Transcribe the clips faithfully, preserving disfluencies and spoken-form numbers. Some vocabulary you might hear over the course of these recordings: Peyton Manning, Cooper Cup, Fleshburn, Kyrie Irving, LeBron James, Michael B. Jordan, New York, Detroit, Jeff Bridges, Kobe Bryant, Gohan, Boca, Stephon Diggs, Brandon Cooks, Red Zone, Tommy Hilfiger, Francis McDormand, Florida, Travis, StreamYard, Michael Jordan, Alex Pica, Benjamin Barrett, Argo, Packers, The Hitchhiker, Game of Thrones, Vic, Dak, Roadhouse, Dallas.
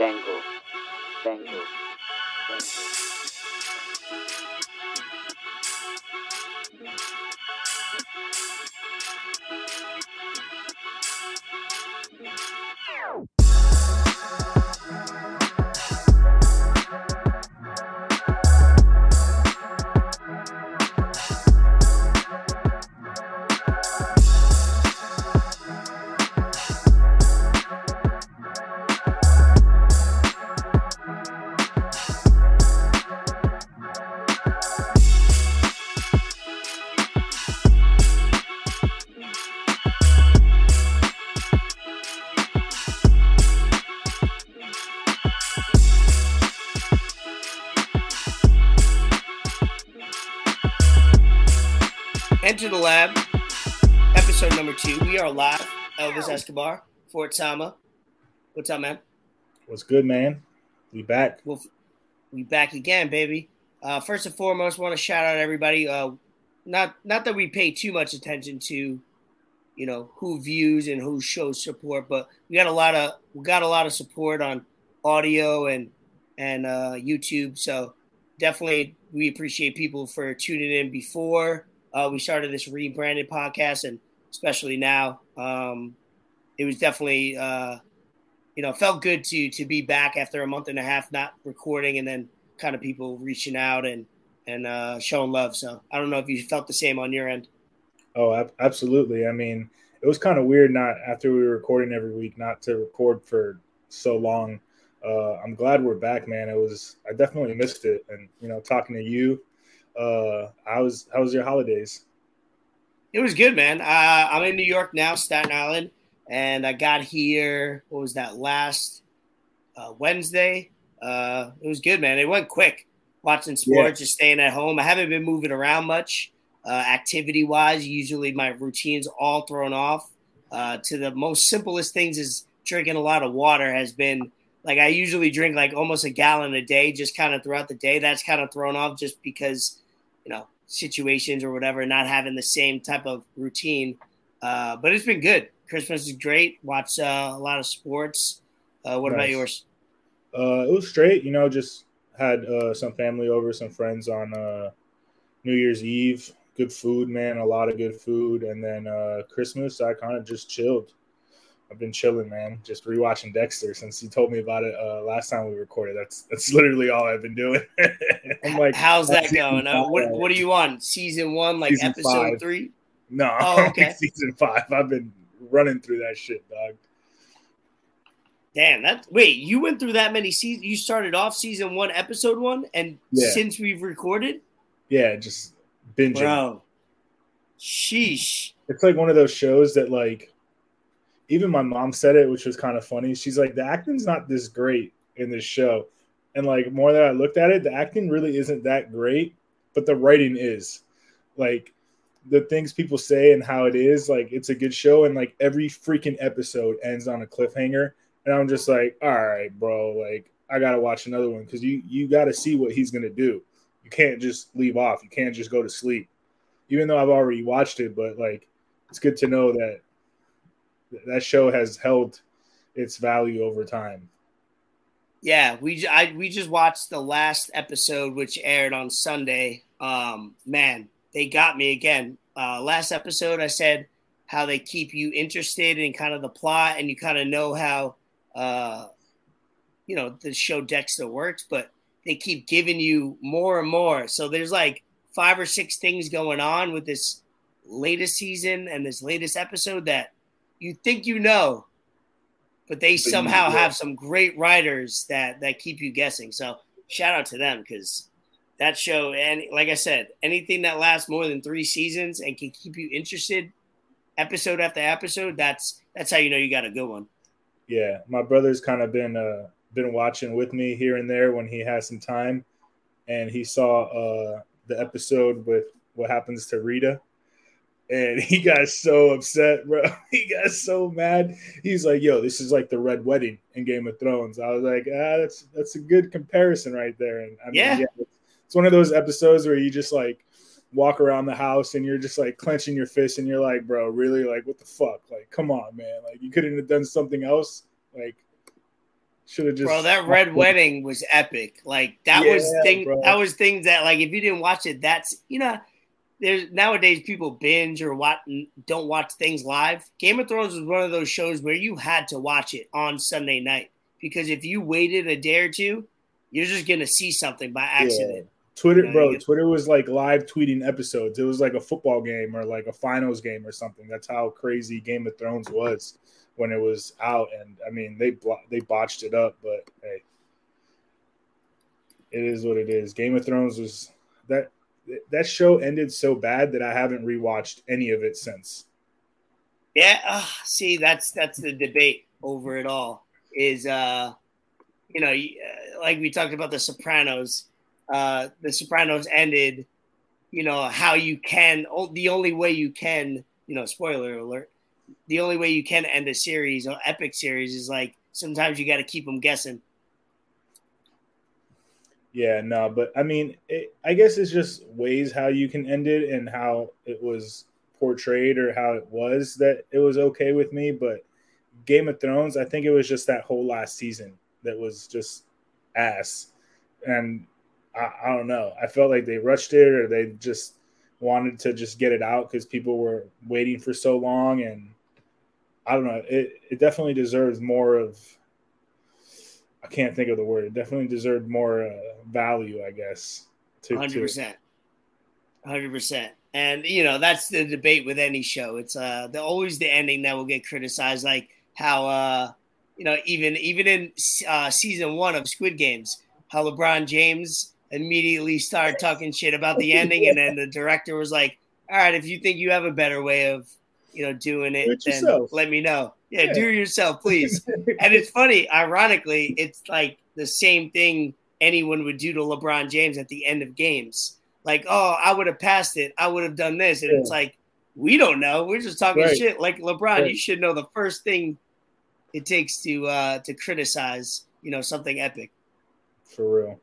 Django, Django, Django. Enter the Lab, episode number two. We are live. Elvis Escobar, Fort Sama. What's up, man? What's good, man? We back. We'll, we back again, baby. Uh, first and foremost, want to shout out everybody. Uh, not not that we pay too much attention to, you know, who views and who shows support, but we got a lot of we got a lot of support on audio and and uh, YouTube. So definitely, we appreciate people for tuning in before. Uh, we started this rebranded podcast, and especially now, um, it was definitely, uh, you know, felt good to to be back after a month and a half not recording, and then kind of people reaching out and and uh, showing love. So I don't know if you felt the same on your end. Oh, absolutely. I mean, it was kind of weird not after we were recording every week not to record for so long. Uh, I'm glad we're back, man. It was I definitely missed it, and you know, talking to you. Uh, I was, how was your holidays? It was good, man. Uh, I'm in New York now, Staten Island, and I got here, what was that, last uh, Wednesday? Uh, it was good, man. It went quick. Watching sports, yeah. Just staying at home. I haven't been moving around much, uh, activity-wise. Usually my routine's all thrown off. Uh, to the most simplest things is drinking a lot of water has been, like, I usually drink, like, almost a gallon a day just kind of throughout the day. That's kind of thrown off just because, you know, situations or whatever, not having the same type of routine. Uh, but it's been good. Christmas is great. Watch uh, a lot of sports. Uh, what nice. About yours? Uh, it was straight. You know, just had uh, some family over, some friends on uh, New Year's Eve. Good food, man. A lot of good food. And then uh, Christmas, I kind of just chilled. I've been chilling, man. Just rewatching Dexter since you told me about it uh, last time we recorded. That's that's literally all I've been doing. I'm like, how's that going? Uh, what what are you on? Season one, like season episode five. Three? No, oh, okay. Season five. I've been running through that shit, dog. Damn, that wait, you went through that many seasons? You started off season one, episode one, and yeah. Since we've recorded, yeah, just binging. Bro, sheesh. It's like one of those shows that like. Even my mom said it, which was kind of funny. She's like, the acting's not this great in this show. And, like, more than I looked at it, the acting really isn't that great, but the writing is. Like, the things people say and how it is, like, it's a good show. And, like, every freaking episode ends on a cliffhanger. And I'm just like, all right, bro, like, I got to watch another one because you, you got to see what he's going to do. You can't just leave off. You can't just go to sleep. Even though I've already watched it, but, like, it's good to know that. That show has held its value over time. Yeah, we I, we just watched the last episode, which aired on Sunday. Um, man, they got me again. Uh, last episode, I said how they keep you interested in kind of the plot, and you kind of know how, uh, you know, the show Dexter works, but they keep giving you more and more. So there's like five or six things going on with this latest season and this latest episode that, you think you know, but they somehow have some great writers that, that keep you guessing. So shout out to them because that show, and like I said, anything that lasts more than three seasons and can keep you interested episode after episode, that's that's how you know you got a good one. Yeah, my brother's kind of been uh, been watching with me here and there when he has some time, and he saw uh, the episode with what happens to Rita. And he got so upset, bro. He got so mad. He's like, yo, this is like the Red Wedding in Game of Thrones. I was like, ah, that's that's a good comparison right there. And I mean, yeah. yeah, it's one of those episodes where you just like walk around the house and you're just like clenching your fist and you're like, bro, really? Like, what the fuck? Like, come on, man. Like, you couldn't have done something else? Like, Should have just. Bro, that red wedding was epic. Like that yeah, was thing. Bro. That was things that like if you didn't watch it, that's you know. There's nowadays people binge or watch, don't watch things live. Game of Thrones was one of those shows where you had to watch it on Sunday night because if you waited a day or two, you're just gonna see something by accident. Yeah. Twitter, you know, bro, Twitter was like live tweeting episodes. It was like a football game or like a finals game or something. That's how crazy Game of Thrones was when it was out. And I mean, they they botched it up, but hey, it is what it is. Game of Thrones was that. That show ended so bad that I haven't rewatched any of it since. Yeah, uh, see, that's that's the debate over it all. Is uh, you know, like we talked about The Sopranos. Uh, the Sopranos ended. You know how you can the only way you can you know spoiler alert the only way you can end a series or epic series is like sometimes you got to keep them guessing. Yeah, no, but I mean, it, I guess it's just ways how you can end it and how it was portrayed or how it was that it was okay with me. But Game of Thrones, I think it was just that whole last season that was just ass. And I, I don't know. I felt like they rushed it or they just wanted to just get it out because people were waiting for so long. And I don't know. It, it definitely deserves more of I can't think of the word. It definitely deserved more uh, value, I guess. one hundred percent. one hundred percent. And, you know, that's the debate with any show. It's uh, the, always the ending that will get criticized, like how, uh, you know, even even in uh, season one of Squid Games, how LeBron James immediately started talking shit about the ending, yeah. And then the director was like, all right, if you think you have a better way of, you know, doing it, do it then yourself. Let me know. Yeah, yeah, do it yourself, please. And it's funny, ironically, it's like the same thing anyone would do to LeBron James at the end of games. Like, oh, I would have passed it. I would have done this. And yeah. It's like, we don't know. We're just talking right. shit. Like, LeBron, right. You should know the first thing it takes to uh, to criticize, you know, something epic. For real.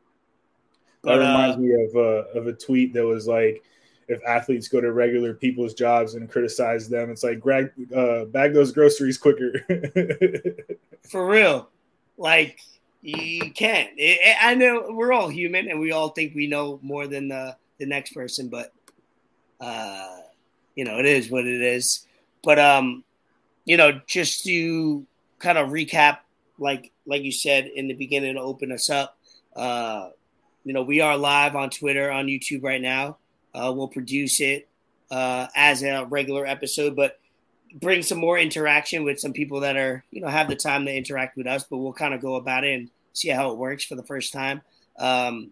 But, that reminds uh, me of uh, of a tweet that was like, if athletes go to regular people's jobs and criticize them, it's like, grab, uh, bag those groceries quicker. For real. Like, you can't. I know we're all human and we all think we know more than the, the next person, but, uh, you know, it is what it is. But, um, you know, just to kind of recap, like like you said in the beginning to open us up, uh, you know, we are live on Twitter, on YouTube right now. Uh, we'll produce it uh, as a regular episode, but bring some more interaction with some people that are, you know, have the time to interact with us, but we'll kind of go about it and see how it works for the first time. Um,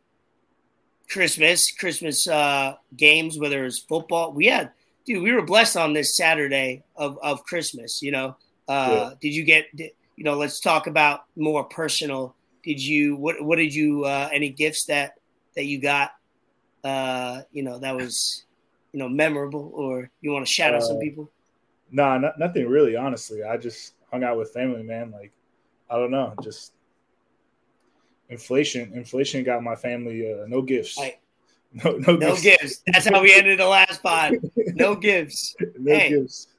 Christmas, Christmas uh, games, whether it's football. We had, dude, we were blessed on this Saturday of, of Christmas, you know. Uh, yeah. Did you get, you know, let's talk about more personal. Did you, what, what did you, uh, any gifts that, that you got? Uh, you know, that was, you know, memorable, or you want to shout out uh, some people? Nah, no, nothing really, honestly. I just hung out with family, man. Like, I don't know, just inflation. Inflation got my family uh, no gifts. Right. No, no, no gifts. gifts. That's how we ended the last pod. No gifts. No hey. gifts.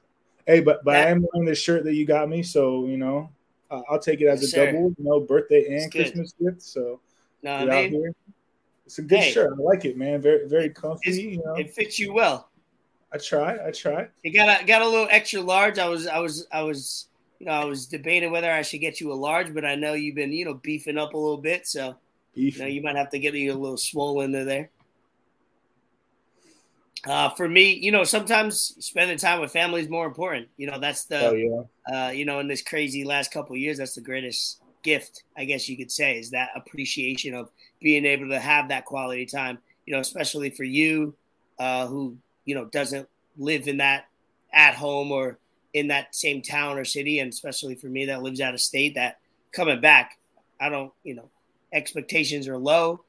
Hey, but, but that, I am wearing this shirt that you got me, so, you know, uh, I'll take it as yes, a sir. double, you know, birthday and Christmas gift. So, no, get I mean, out here. It's a good hey, shirt. I like it, man. Very, very comfy. You know. It fits you well. I try. I try. It got a, got a little extra large. I was, I was, I was, you know, I was debating whether I should get you a large, but I know you've been, you know, beefing up a little bit. So, you know, you might have to get you a little swollen to there. Uh, for me, you know, sometimes spending time with family is more important. You know, that's the, oh, yeah. uh, you know, in this crazy last couple of years, that's the greatest gift, I guess you could say, is that appreciation of being able to have that quality time, you know, especially for you uh, who, you know, doesn't live in that at home or in that same town or city. And especially for me that lives out of state, that coming back, I don't, you know, expectations are low.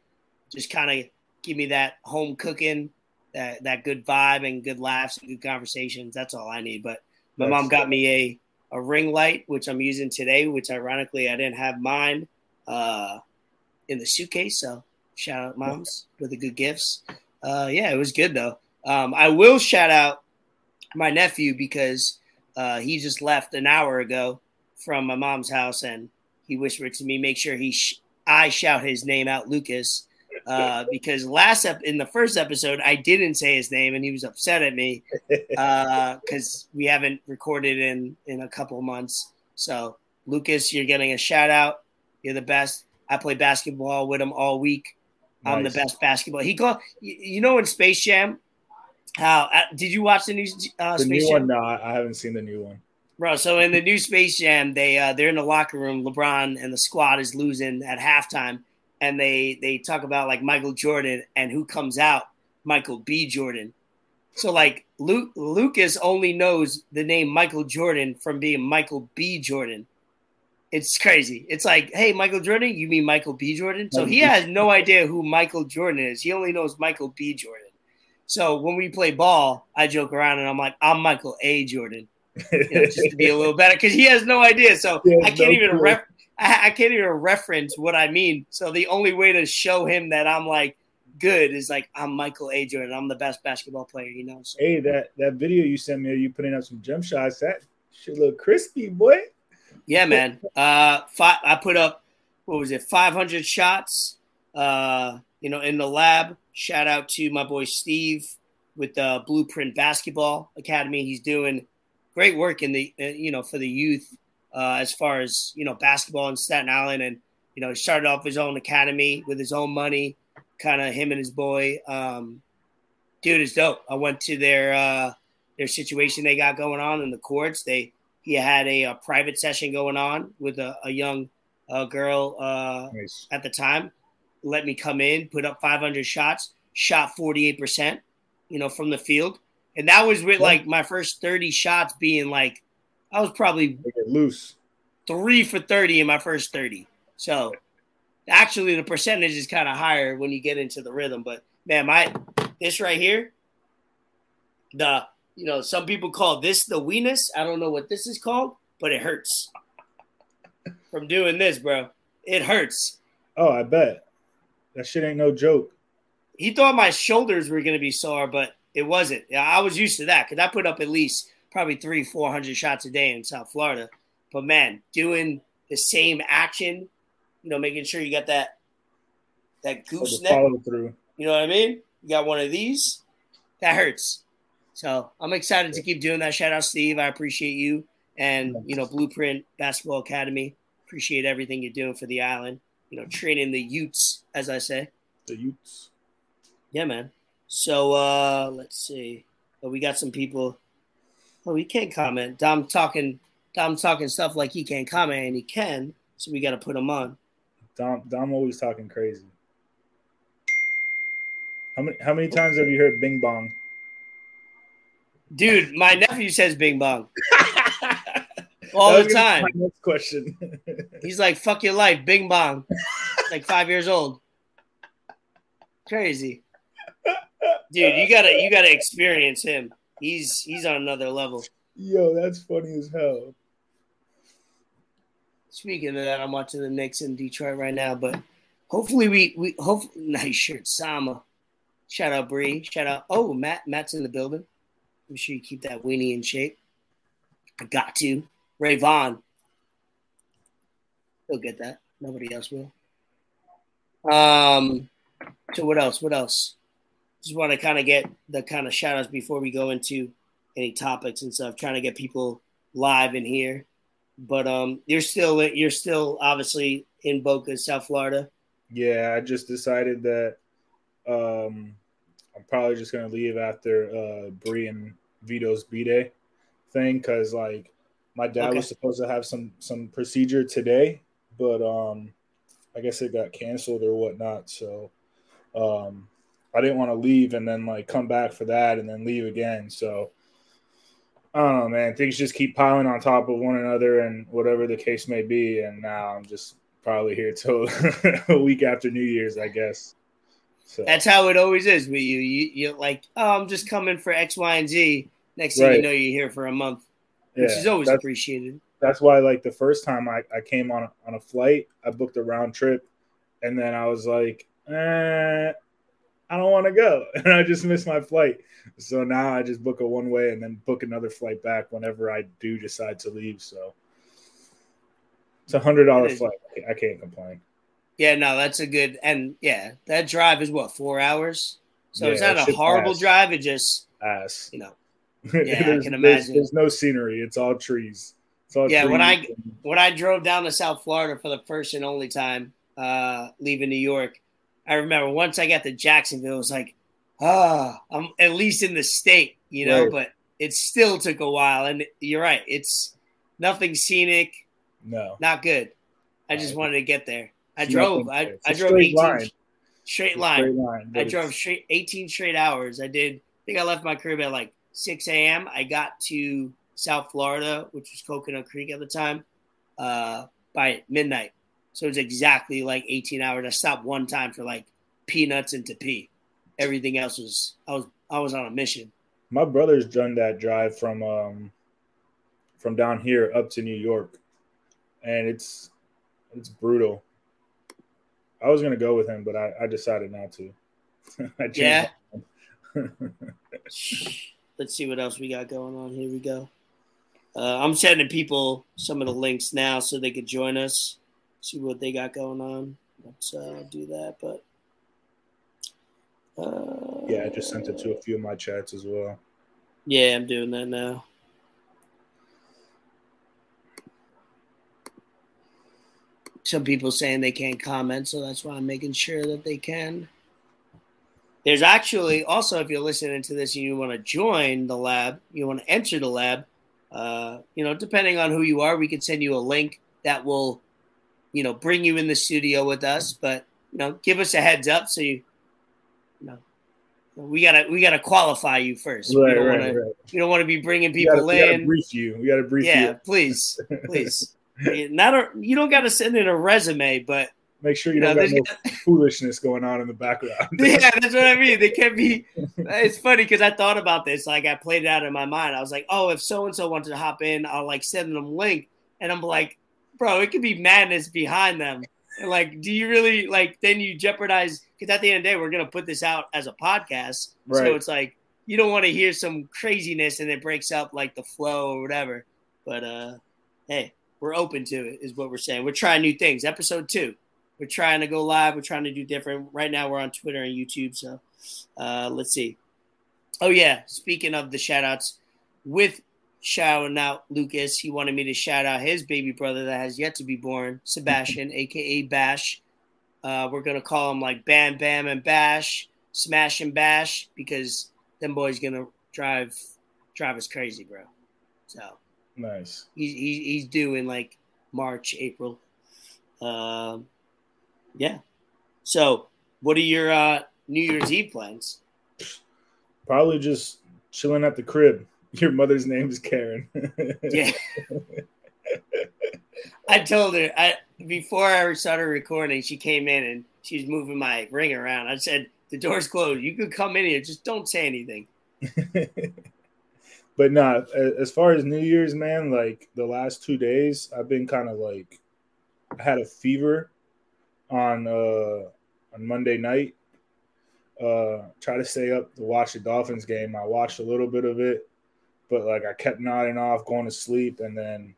Just kind of give me that home cooking, that, that good vibe and good laughs and good conversations. That's all I need. But my That's mom got cool. me a, a ring light, which I'm using today, which ironically I didn't have mine. Uh, in the suitcase, so shout out moms with the good gifts. Uh, yeah, it was good, though. Um, I will shout out my nephew because uh, he just left an hour ago from my mom's house, and he whispered to me, make sure he sh- I shout his name out, Lucas, uh, because last ep- in the first episode, I didn't say his name, and he was upset at me because uh, we haven't recorded in, in a couple of months. So, Lucas, you're getting a shout out. You're the best. I played basketball with him all week. Nice. I'm the best basketball. He called, you know, in Space Jam. How uh, did you watch the new uh, the Space new Jam? One? No, I haven't seen the new one, bro. So in the new Space Jam, they uh, they're in the locker room. LeBron and the squad is losing at halftime, and they they talk about like Michael Jordan and who comes out, Michael B. Jordan. So like Luke, Lucas only knows the name Michael Jordan from being Michael B. Jordan. It's crazy. It's like, hey, Michael Jordan, you mean Michael B. Jordan? So he has no idea who Michael Jordan is. He only knows Michael B. Jordan. So when we play ball, I joke around and I'm like, I'm Michael A. Jordan, you know, just to be a little better, because he has no idea. So I can't no even ref- I-, I can't even reference what I mean. So the only way to show him that I'm like good is like, I'm Michael A. Jordan. I'm the best basketball player, you know. So, hey, that that video you sent me, you putting up some jump shots. That shit look crispy, boy. Yeah, man. Uh, five, I put up, what was it, five hundred shots, uh, you know, in the lab. Shout out to my boy Steve with the Blueprint Basketball Academy. He's doing great work in the, uh, you know, for the youth uh, as far as, you know, basketball in Staten Island. And, you know, he started off his own academy with his own money, kind of him and his boy. Um, dude, it's dope. I went to their uh, their situation they got going on in the courts. They He had a, a private session going on with a, a young uh, girl uh, nice. At the time. Let me come in, put up five hundred shots, shot forty-eight percent, you know, from the field. And that was with, yeah. like, my first thirty shots being, like, I was probably loose three for thirty in my first thirty. So, actually, the percentage is kind of higher when you get into the rhythm. But, man, my this right here, the – you know, some people call this the weenus. I don't know what this is called, but it hurts from doing this, bro. It hurts. Oh, I bet. That shit ain't no joke. He thought my shoulders were going to be sore, but it wasn't. I was used to that because I put up at least probably three, four hundred shots a day in South Florida. But, man, doing the same action, you know, making sure you got that, that gooseneck. Follow through. You know what I mean? You got one of these. That hurts. So I'm excited to keep doing that. Shout out, Steve. I appreciate you and, you know, Blueprint Basketball Academy. Appreciate everything you're doing for the island. You know, training the youths, as I say. The youths. Yeah, man. So uh, let's see. Oh, we got some people. Oh, he can't comment. Dom talking Dom talking stuff like he can't comment, and he can. So we got to put him on. Dom Dom always talking crazy. How many, how many times have you heard bing bong? Dude, my nephew says bing bong all the time. My next question. He's like, fuck your life, bing bong. Like five years old. Crazy. Dude, you gotta you gotta experience him. He's he's on another level. Yo, that's funny as hell. Speaking of that, I'm watching the Knicks in Detroit right now, but hopefully we we hopefully nice shirt, Sama. Shout out Bree. Shout out oh Matt. Matt's in the building. I'm sure you keep that weenie in shape. I got to. Ray Vaughn. He'll get that. Nobody else will. Um. So what else? What else? Just want to kind of get the kind of shout-outs before we go into any topics and stuff. Trying to get people live in here. But um, you're still you're still obviously in Boca, South Florida. Yeah, I just decided that um – I'm probably just going to leave after uh, Bree and Vito's B-Day thing because, like, my dad okay. was supposed to have some some procedure today, but um, I guess it got canceled or whatnot. So um, I didn't want to leave and then, like, come back for that and then leave again. So I don't know, man. Things just keep piling on top of one another and whatever the case may be. And now I'm just probably here till a week after New Year's, I guess. So. That's how it always is with you. you. You're like, oh, I'm just coming for X, Y, and Z. Next thing right. you know, you're here for a month, which yeah, is always that's, appreciated. That's why, like, the first time I, I came on a, on a flight, I booked a round trip, and then I was like, eh, I don't want to go, and I just missed my flight. So now I just book a one-way and then book another flight back whenever I do decide to leave. So It's a hundred dollar flight. I can't complain. Yeah, no, that's a good and yeah, that drive is what, four hours? So yeah, it's not a horrible pass. drive, it just ass. You know. Yeah, I can imagine. There's, there's no scenery, it's all trees. It's all yeah, trees. when I when I drove down to South Florida for the first and only time, uh, leaving New York, I remember once I got to Jacksonville, it was like, ah, oh, I'm at least in the state, you know, right. But it still took a while. And you're right, it's nothing scenic. No. Not good. I just wanted to get there. I it's drove. Nothing, I, I drove straight eighteen line. Straight line. Straight line I drove straight eighteen straight hours. I did. I think I left my crib at like six a.m. I got to South Florida, which was Coconut Creek at the time, uh, by midnight. So it was exactly like eighteen hours. I stopped one time for like peanuts and to pee. Everything else was I was I was on a mission. My brother's done that drive from um from down here up to New York. And it's it's brutal. I was gonna go with him, but I, I decided not to. I yeah. Let's see what else we got going on. Here we go. Uh, I'm sending people some of the links now so they could join us. See what they got going on. Let's uh, do that. But uh, yeah, I just sent it to a few of my chats as well. Yeah, I'm doing that now. Some people saying they can't comment, so that's why I'm making sure that they can. There's actually also, if you're listening to this and you want to join the lab, you want to enter the lab, uh, you know, depending on who you are, we can send you a link that will, you know, bring you in the studio with us. But, you know, give us a heads up so you, you know, we gotta we gotta qualify you first. Right, we don't right, wanna, right. You don't want to be bringing people we gotta, in. We gotta brief you. We gotta brief yeah, you. Yeah, please, please. Not a, you don't got to send in a resume, but make sure you, you know, don't got no foolishness going on in the background. Yeah, that's what I mean. They can't be. It's funny because I thought about this. Like I played it out in my mind. I was like, oh, if so and so wanted to hop in, I'll like send them a link. And I'm like, bro, it could be madness behind them. And like, do you really like? Then you jeopardize because at the end of the day, we're gonna put this out as a podcast. Right. So it's like you don't want to hear some craziness and it breaks up like the flow or whatever. But uh, hey. We're open to it is what we're saying. We're trying new things. Episode two, we're trying to go live. We're trying to do different. Right now we're on Twitter and YouTube. So uh, let's see. Oh, yeah. Speaking of the shout outs with shouting out Lucas, he wanted me to shout out his baby brother that has yet to be born, Sebastian, a k a. Bash. Uh, we're going to call him like Bam Bam and Bash, Smash and Bash, because them boys going to drive drive us crazy, bro. So. Nice. He's he's due in like March, April. Um, yeah. So, what are your uh, New Year's Eve plans? Probably just chilling at the crib. Your mother's name is Karen. Yeah. I told her I before I started recording. She came in and she was moving my ring around. I said the door's closed. You could come in here. Just don't say anything. But nah, as far as New Year's, man, like the last two days, I've been kind of like, I had a fever on uh, on Monday night. Uh, try to stay up to watch the Dolphins game. I watched a little bit of it, but like I kept nodding off, going to sleep, and then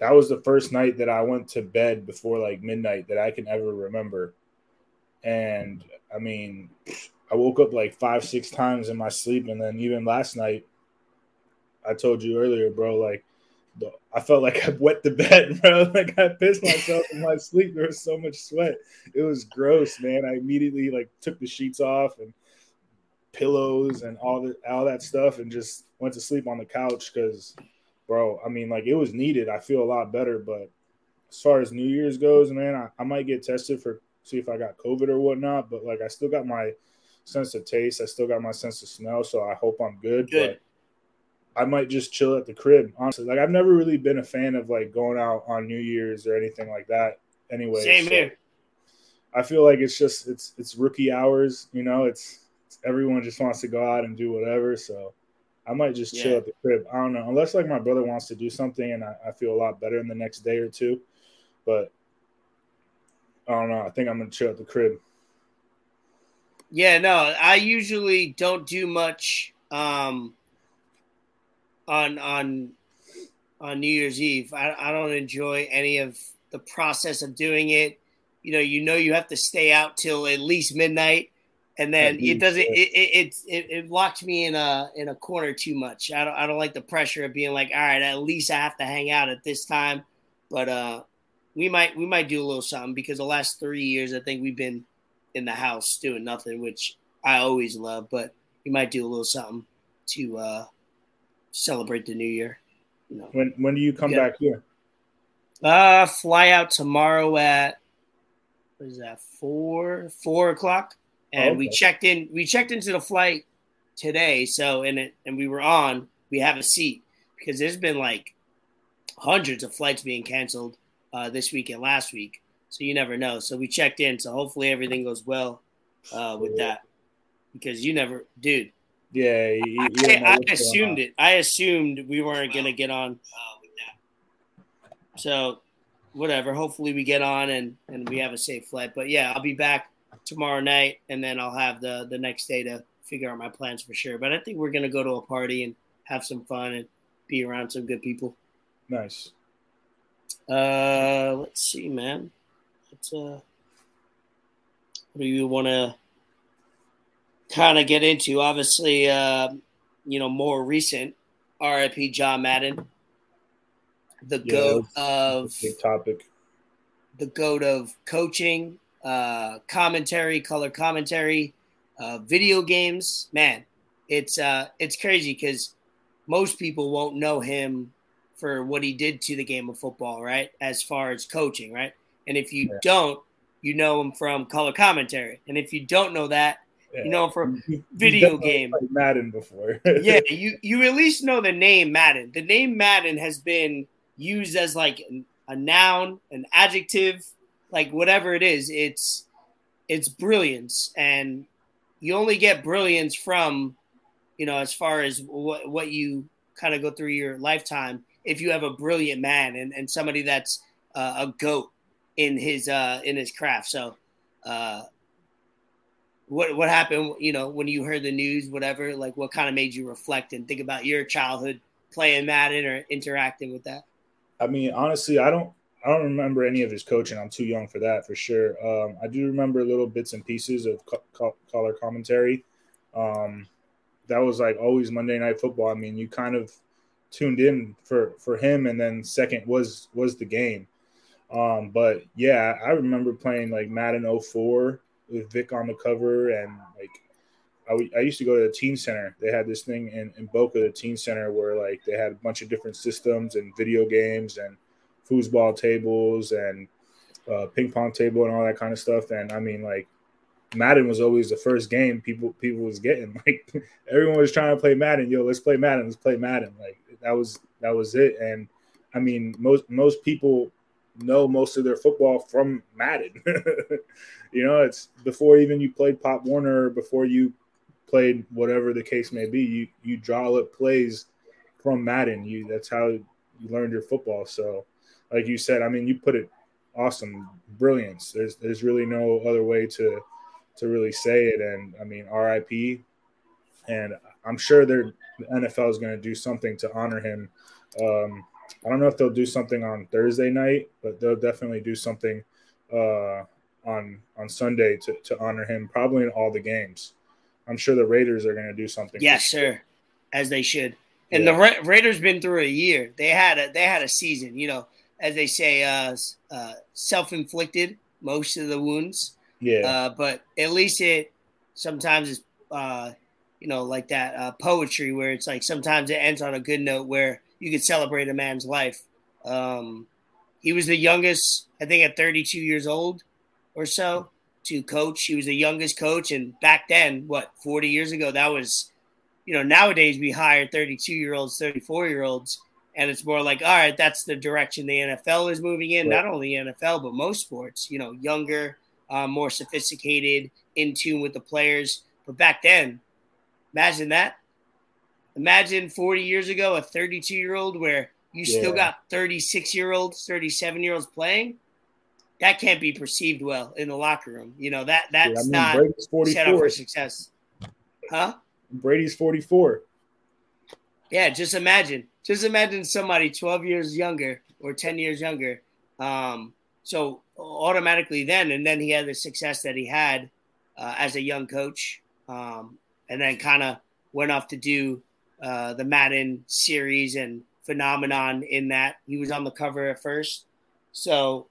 that was the first night that I went to bed before like midnight that I can ever remember. And I mean, I woke up like five, six times in my sleep, and then even last night. I told you earlier, bro, like, I felt like I wet the bed, bro. Like, I pissed myself in my sleep. There was so much sweat. It was gross, man. I immediately, like, took the sheets off and pillows and all, the, all that stuff and just went to sleep on the couch because, bro, I mean, like, it was needed. I feel a lot better. But as far as New Year's goes, man, I, I might get tested for see if I got COVID or whatnot. But, like, I still got my sense of taste. I still got my sense of smell, so I hope I'm good. Good. But, I might just chill at the crib, honestly. Like, I've never really been a fan of, like, going out on New Year's or anything like that anyway. Same so here. I feel like it's just – it's it's rookie hours, you know. It's, it's everyone just wants to go out and do whatever. So, I might just yeah. chill at the crib. I don't know. Unless, like, my brother wants to do something and I, I feel a lot better in the next day or two. But, I don't know. I think I'm going to chill at the crib. Yeah, no. I usually don't do much um, – on on on New Year's Eve. I, I don't enjoy any of the process of doing it. You know, you know you have to stay out till at least midnight, and then it doesn't. It it it, it locks me in a in a corner too much. I don't I don't like the pressure of being like, all right, at least I have to hang out at this time. But uh, we might we might do a little something, because the last three years I think we've been in the house doing nothing, which I always love. But we might do a little something to uh, celebrate the new year. You know. When when do you come yeah. back here? Uh, fly out tomorrow at what is that four four o'clock, and oh, okay. we checked in. We checked into the flight today, so and it and we were on. We have a seat because there's been like hundreds of flights being canceled uh, this week and last week, so you never know. So we checked in, so hopefully everything goes well uh, with that, because you never, dude. Yeah, you, you I, I assumed it. I assumed we weren't gonna get on uh, with that. So, whatever. Hopefully, we get on and, and we have a safe flight. But yeah, I'll be back tomorrow night, and then I'll have the, the next day to figure out my plans for sure. But I think we're gonna go to a party and have some fun and be around some good people. Nice. Uh, let's see, man. Let's uh, what do you wanna? Kind of get into, obviously, uh, you know, more recent R I P John Madden, the yeah, goat of big topic, the goat of coaching, uh, commentary, color commentary, uh, video games. Man, it's uh, it's crazy because most people won't know him for what he did to the game of football, right? As far as coaching, right? And if you yeah. don't, you know him from color commentary, and if you don't know that. You know, from video game like Madden before. yeah, you you at least know the name Madden. The name Madden has been used as like a noun, an adjective, like whatever it is. It's it's brilliance, and you only get brilliance from, you know, as far as what what you kind of go through your lifetime. If you have a brilliant man and, and somebody that's uh, a goat in his uh, in his craft, so. Uh, What what happened, you know, when you heard the news, whatever, like what kind of made you reflect and think about your childhood playing Madden or interacting with that? I mean, honestly, I don't I don't remember any of his coaching. I'm too young for that, for sure. Um, I do remember little bits and pieces of co- co- color commentary. Um, that was like always Monday Night Football. I mean, you kind of tuned in for, for him, and then second was was the game. Um, but, yeah, I remember playing like Madden oh four. With Vic on the cover, and like I, I used to go to the teen center. They had this thing in, in Boca, the teen center, where like they had a bunch of different systems and video games and foosball tables and uh, ping pong table and all that kind of stuff. And I mean, like Madden was always the first game people people was getting. Like everyone was trying to play Madden. Yo, let's play Madden. Let's play Madden. Like that was that was it. And I mean, most most people. Know most of their football from Madden. You know, it's before even you played Pop Warner, before you played whatever the case may be, you you draw up plays from Madden. You that's how you learned your football. So like you said, I mean, you put it awesome, brilliance. There's there's really no other way to to really say it. And I mean, R I P, and I'm sure they're, the N F L is going to do something to honor him. Um, I don't know if they'll do something on Thursday night, but they'll definitely do something uh, on on Sunday to, to honor him, probably in all the games. I'm sure the Raiders are going to do something. Yes, sir, as they should. And yeah. the Ra- Raiders been through a year. They had a they had a season, you know, as they say, uh, uh, self-inflicted, most of the wounds. Yeah. Uh, but at least it sometimes is, uh, you know, like that uh, poetry where it's like sometimes it ends on a good note where – you could celebrate a man's life. Um, he was the youngest, I think, at thirty-two years old or so to coach. He was the youngest coach. And back then, what, forty years ago, that was, you know, nowadays we hire thirty-two-year-olds, thirty-four-year-olds, and it's more like, all right, that's the direction the N F L is moving in, right. Not only N F L, but most sports, you know, younger, uh, more sophisticated, in tune with the players. But back then, imagine that. Imagine forty years ago, a thirty-two-year-old where you yeah. still got thirty-six-year-olds, thirty-seven-year-olds playing. That can't be perceived well in the locker room. You know, that that's yeah, I mean, not Brady's forty-four. Set up for success. Huh? Brady's forty-four. Yeah, just imagine. just imagine somebody twelve years younger or ten years younger. Um, so automatically then, and then he had the success that he had uh, as a young coach, um, and then kind of went off to do uh, the Madden series and phenomenon in that. He was on the cover at first. So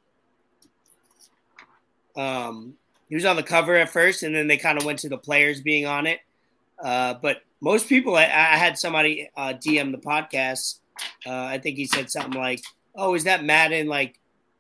um, he was on the cover at first, and then they kind of went to the players being on it. Uh, but most people, I, I had somebody uh, D M the podcast. Uh, I think he said something like, oh, is that Madden, like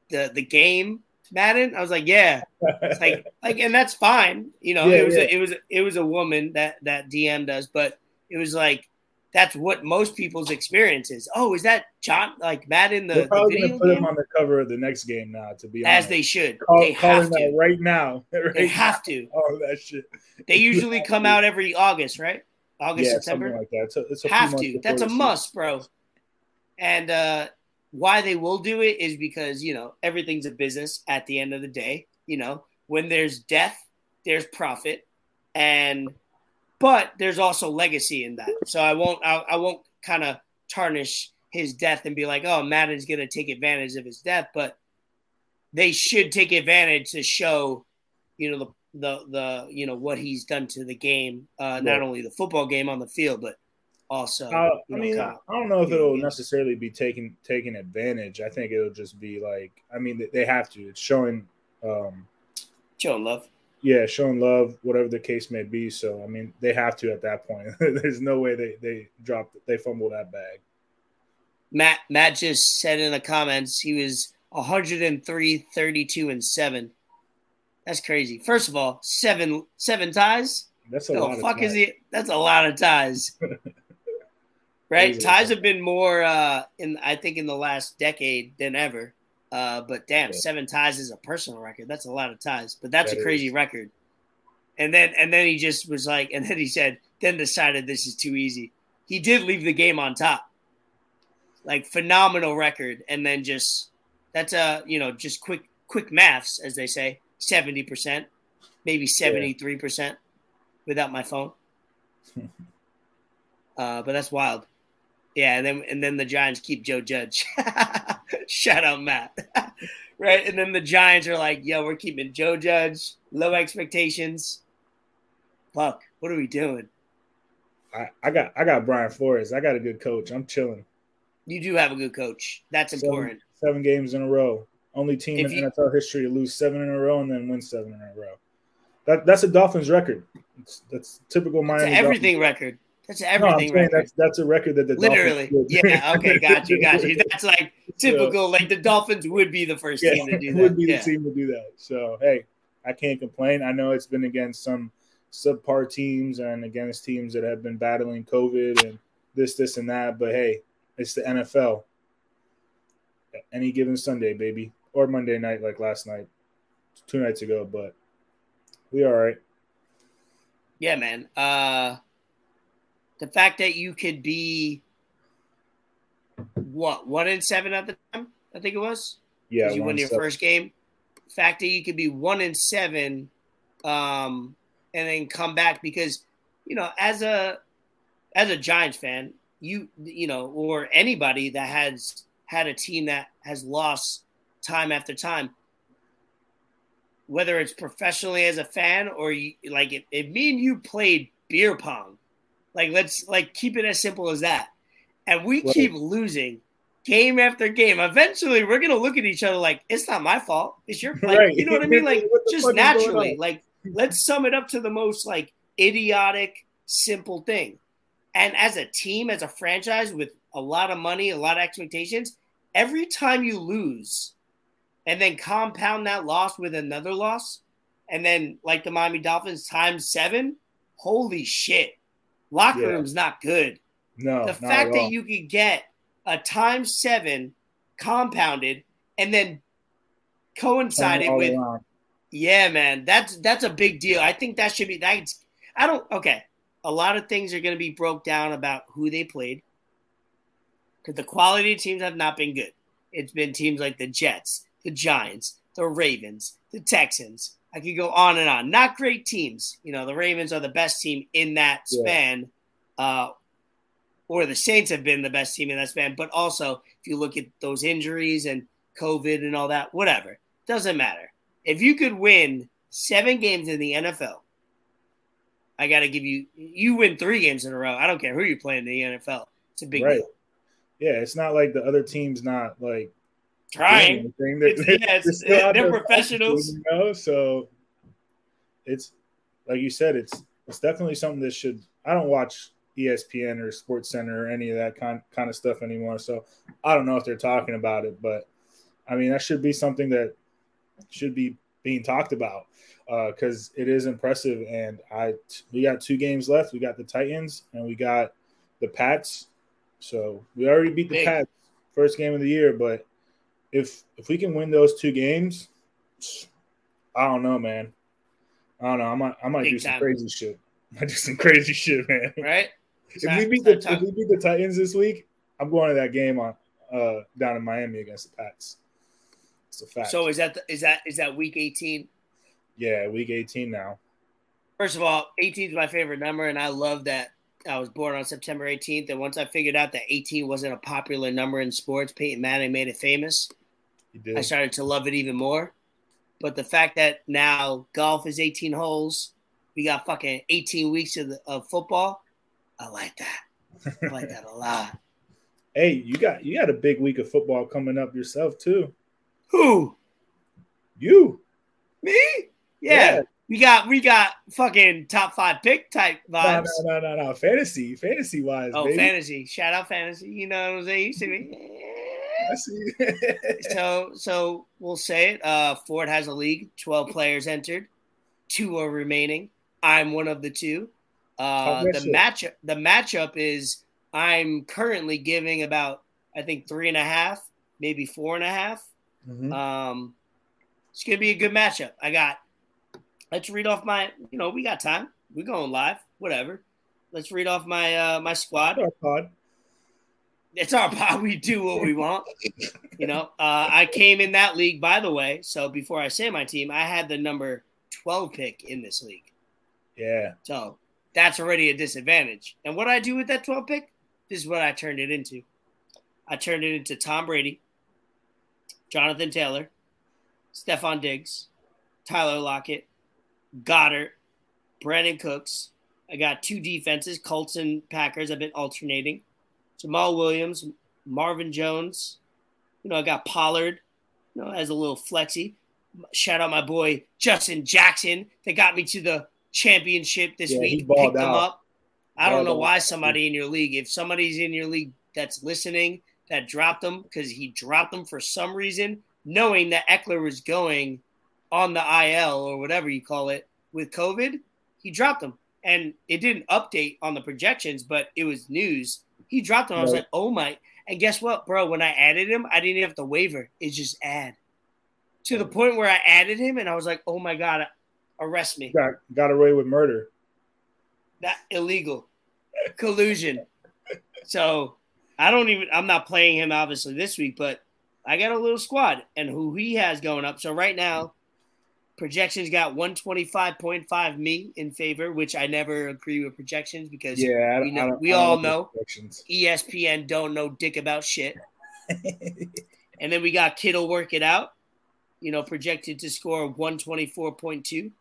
the, the game Madden? I was like, yeah. It's like, like, and that's fine. You know, yeah, it was, yeah. a, it was, it was a woman that, that D M'd us, but it was like, that's what most people's experience is. Oh, is that John, like Madden? The, They're probably the video gonna put game? Him on the cover of the next game now, to be honest. As they should. Call, they have to. Right now. Right they have now. To. Oh, that shit. They usually come to. Out every August, right? August, yeah, September. Something like that. It's a, it's a have to. That's a must, bro. And, uh, why they will do it is because, you know, everything's a business at the end of the day. You know, when there's death, there's profit, and but there's also legacy in that. So I won't I, I won't kind of tarnish his death and be like, oh, Madden's going to take advantage of his death. But they should take advantage to show, you know, the the, the you know, what he's done to the game, uh, not only the football game on the field, but also, uh, I mean, kind of, I don't know if it'll necessarily be taken taken advantage. I think it'll just be like, I mean, they have to. It's showing, um, showing love. Yeah, showing love, whatever the case may be. So, I mean, they have to at that point. There's no way they they dropped, they fumbled that bag. Matt Matt just said in the comments he was one hundred three, thirty-two, and seven. That's crazy. First of all, seven seven ties. That's a no, lot. Fuck of is he? That's a lot of ties. Right, ties have been more uh, in I think in the last decade than ever. Uh, but damn, yeah. Seven ties is a personal record. That's a lot of ties, but that's that a crazy is. Record. And then and then he just was like, and then he said, then decided this is too easy. He did leave the game on top, like phenomenal record. And then just that's a you know just quick quick maths as they say, seventy percent, maybe seventy three percent, without my phone. uh, but that's wild. Yeah, and then and then the Giants keep Joe Judge. Shout out, Matt. Right? And then the Giants are like, yo, we're keeping Joe Judge. Low expectations. Fuck, what are we doing? I, I got I got Brian Flores. I got a good coach. I'm chilling. You do have a good coach. That's seven, important. Seven games in a row. Only team if in you, N F L history to lose seven in a row and then win seven in a row. That That's a Dolphins record. It's, that's typical Miami Dolphins. Everything record. That's everything. No, that's that's a record that the literally. Dolphins literally. Yeah. Okay. Got you. Got you. That's like typical. Yeah. Like the Dolphins would be the first yeah, team to do that. Would be yeah. the team to do that. So hey, I can't complain. I know it's been against some subpar teams and against teams that have been battling COVID and this, this, and that. But hey, it's the N F L. Any given Sunday, baby, or Monday night, like last night, two nights ago. But we all right. Yeah, man. Uh. The fact that you could be, what, one and seven at the time, I think it was? Yeah. You won your seven. First game. The fact that you could be one and seven um, and then come back because, you know, as a as a Giants fan, you you know, or anybody that has had a team that has lost time after time, whether it's professionally as a fan or, you, like, if, if me and you played beer pong, Like, let's, like, keep it as simple as that. And we right. keep losing game after game. Eventually, we're going to look at each other like, it's not my fault. It's your fault. Like, right. You know what I mean? Like, just naturally. Like, let's sum it up to the most, like, idiotic, simple thing. And as a team, as a franchise with a lot of money, a lot of expectations, every time you lose and then compound that loss with another loss, and then, like the Miami Dolphins, times seven, holy shit. Locker yeah. room's not good. No, the fact that you could get a times seven compounded and then coincided with, around. Yeah, man, that's that's a big deal. I think that should be. That's I don't. Okay, a lot of things are going to be broke down about who they played because the quality teams have not been good. It's been teams like the Jets, the Giants, the Ravens, the Texans. I could go on and on. Not great teams. You know, the Ravens are the best team in that span. Yeah. Uh, or the Saints have been the best team in that span. But also, if you look at those injuries and COVID and all that, whatever, doesn't matter. If you could win seven games in the N F L, I got to give you, you win three games in a row. I don't care who you play in the N F L. It's a big right. deal. Yeah, it's not like the other team's not like trying. They're, they're, yeah, they're, they're professionals. You know? So it's like you said, it's it's definitely something that should. I don't watch E S P N or Sports Center or any of that kind kind of stuff anymore. So I don't know if they're talking about it, but I mean that should be something that should be being talked about because uh, it is impressive. And I we got two games left. We got the Titans and we got the Pats. So we already beat the Big. Pats first game of the year, but if if we can win those two games, I don't know, man. I don't know. I might I might Big do some time. crazy shit. I might do some crazy shit, man. Right? It's if not, we beat the if we beat the Titans this week, I'm going to that game on uh, down in Miami against the Pats. It's a fact. So is that the, is that is that week eighteen? Yeah, week eighteen now. First of all, eighteen is my favorite number, and I love that. I was born on September eighteenth, and once I figured out that eighteen wasn't a popular number in sports, Peyton Manning made it famous. He did. I started to love it even more. But the fact that now golf is eighteen holes, we got fucking eighteen weeks of, the, of football, I like that. I like that a lot. Hey, you got you got a big week of football coming up yourself, too. Who? You. Me? Yeah. yeah. We got we got fucking top five pick type vibes. No, no, no, no, no. Fantasy, fantasy wise. Oh, baby. Fantasy. Shout out fantasy. You know what I'm saying? You see me? I see. so, so we'll say it. Uh, Ford has a league. twelve players entered. Two are remaining. I'm one of the two. Uh, the matchup. The matchup is I'm currently giving about I think three and a half, maybe four and a half. Mm-hmm. Um, it's gonna be a good matchup. I got. Let's read off my, you know, we got time. We're going live, whatever. Let's read off my uh, my squad. It's our pod. It's our pod. We do what we want. you know, uh, I came in that league, by the way. So before I say my team, I had the number twelve pick in this league. Yeah. So that's already a disadvantage. And what I do with that twelve pick, this is what I turned it into. I turned it into Tom Brady, Jonathan Taylor, Stephon Diggs, Tyler Lockett, Goddard, Brandon Cooks. I got two defenses, Colts and Packers. I've been alternating. Jamal Williams, Marvin Jones. You know, I got Pollard, you know, as a little flexy. Shout out my boy Justin Jackson. They got me to the championship this yeah, week. Picked them up. I don't know why somebody in your league, if somebody's in your league that's listening, that dropped them because he dropped them for some reason, knowing that Eckler was going on the I L or whatever you call it with COVID, he dropped him. And it didn't update on the projections, but it was news. He dropped him. I was right. like, oh my. And guess what, bro? When I added him, I didn't have to waiver. It's just add. To the point where I added him and I was like, oh my God, arrest me. Got, got away with murder. That illegal. Collusion. So I don't even, I'm not playing him obviously this week, but I got a little squad and who he has going up. So right now, projections got one twenty-five point five me in favor, which I never agree with projections because yeah, we, know, we all know E S P N don't know dick about shit. And then we got Kittle work it out, you know, projected to score one twenty-four point two,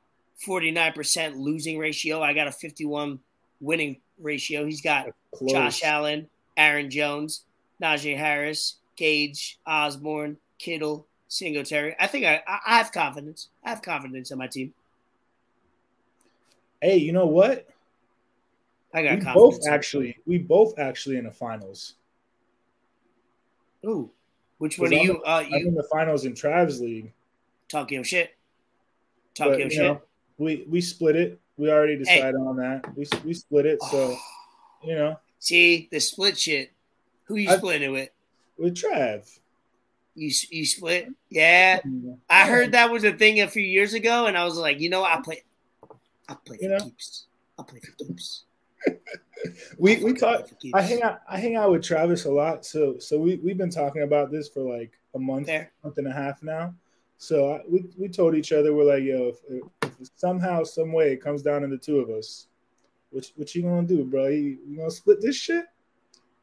forty-nine percent losing ratio. I got a fifty-one winning ratio. He's got Josh Allen, Aaron Jones, Najee Harris, Gage, Osborne, Kittle, Singletary. I think I I have confidence. I have confidence in my team. Hey, you know what? I got we confidence. Both actually, we both actually in the finals. Ooh, which one are you, the, uh, you? I'm in the finals in Travis League. Talk your shit. Talk but, your shit. Know, we we split it. We already decided hey. on that. We we split it. So, you know. See the split shit. Who you splitting I, with? With Trav. You you split? Yeah. I heard that was a thing a few years ago, and I was like, you know, I play I play for keeps. I play for keeps. we we talk I hang out I hang out with Travis a lot, so so we, we've been talking about this for like a month, Fair. month and a half now. So I, we, we told each other, we're like, yo, if, it, if somehow, some way it comes down to the two of us, what, what you gonna do, bro? You, you gonna split this shit?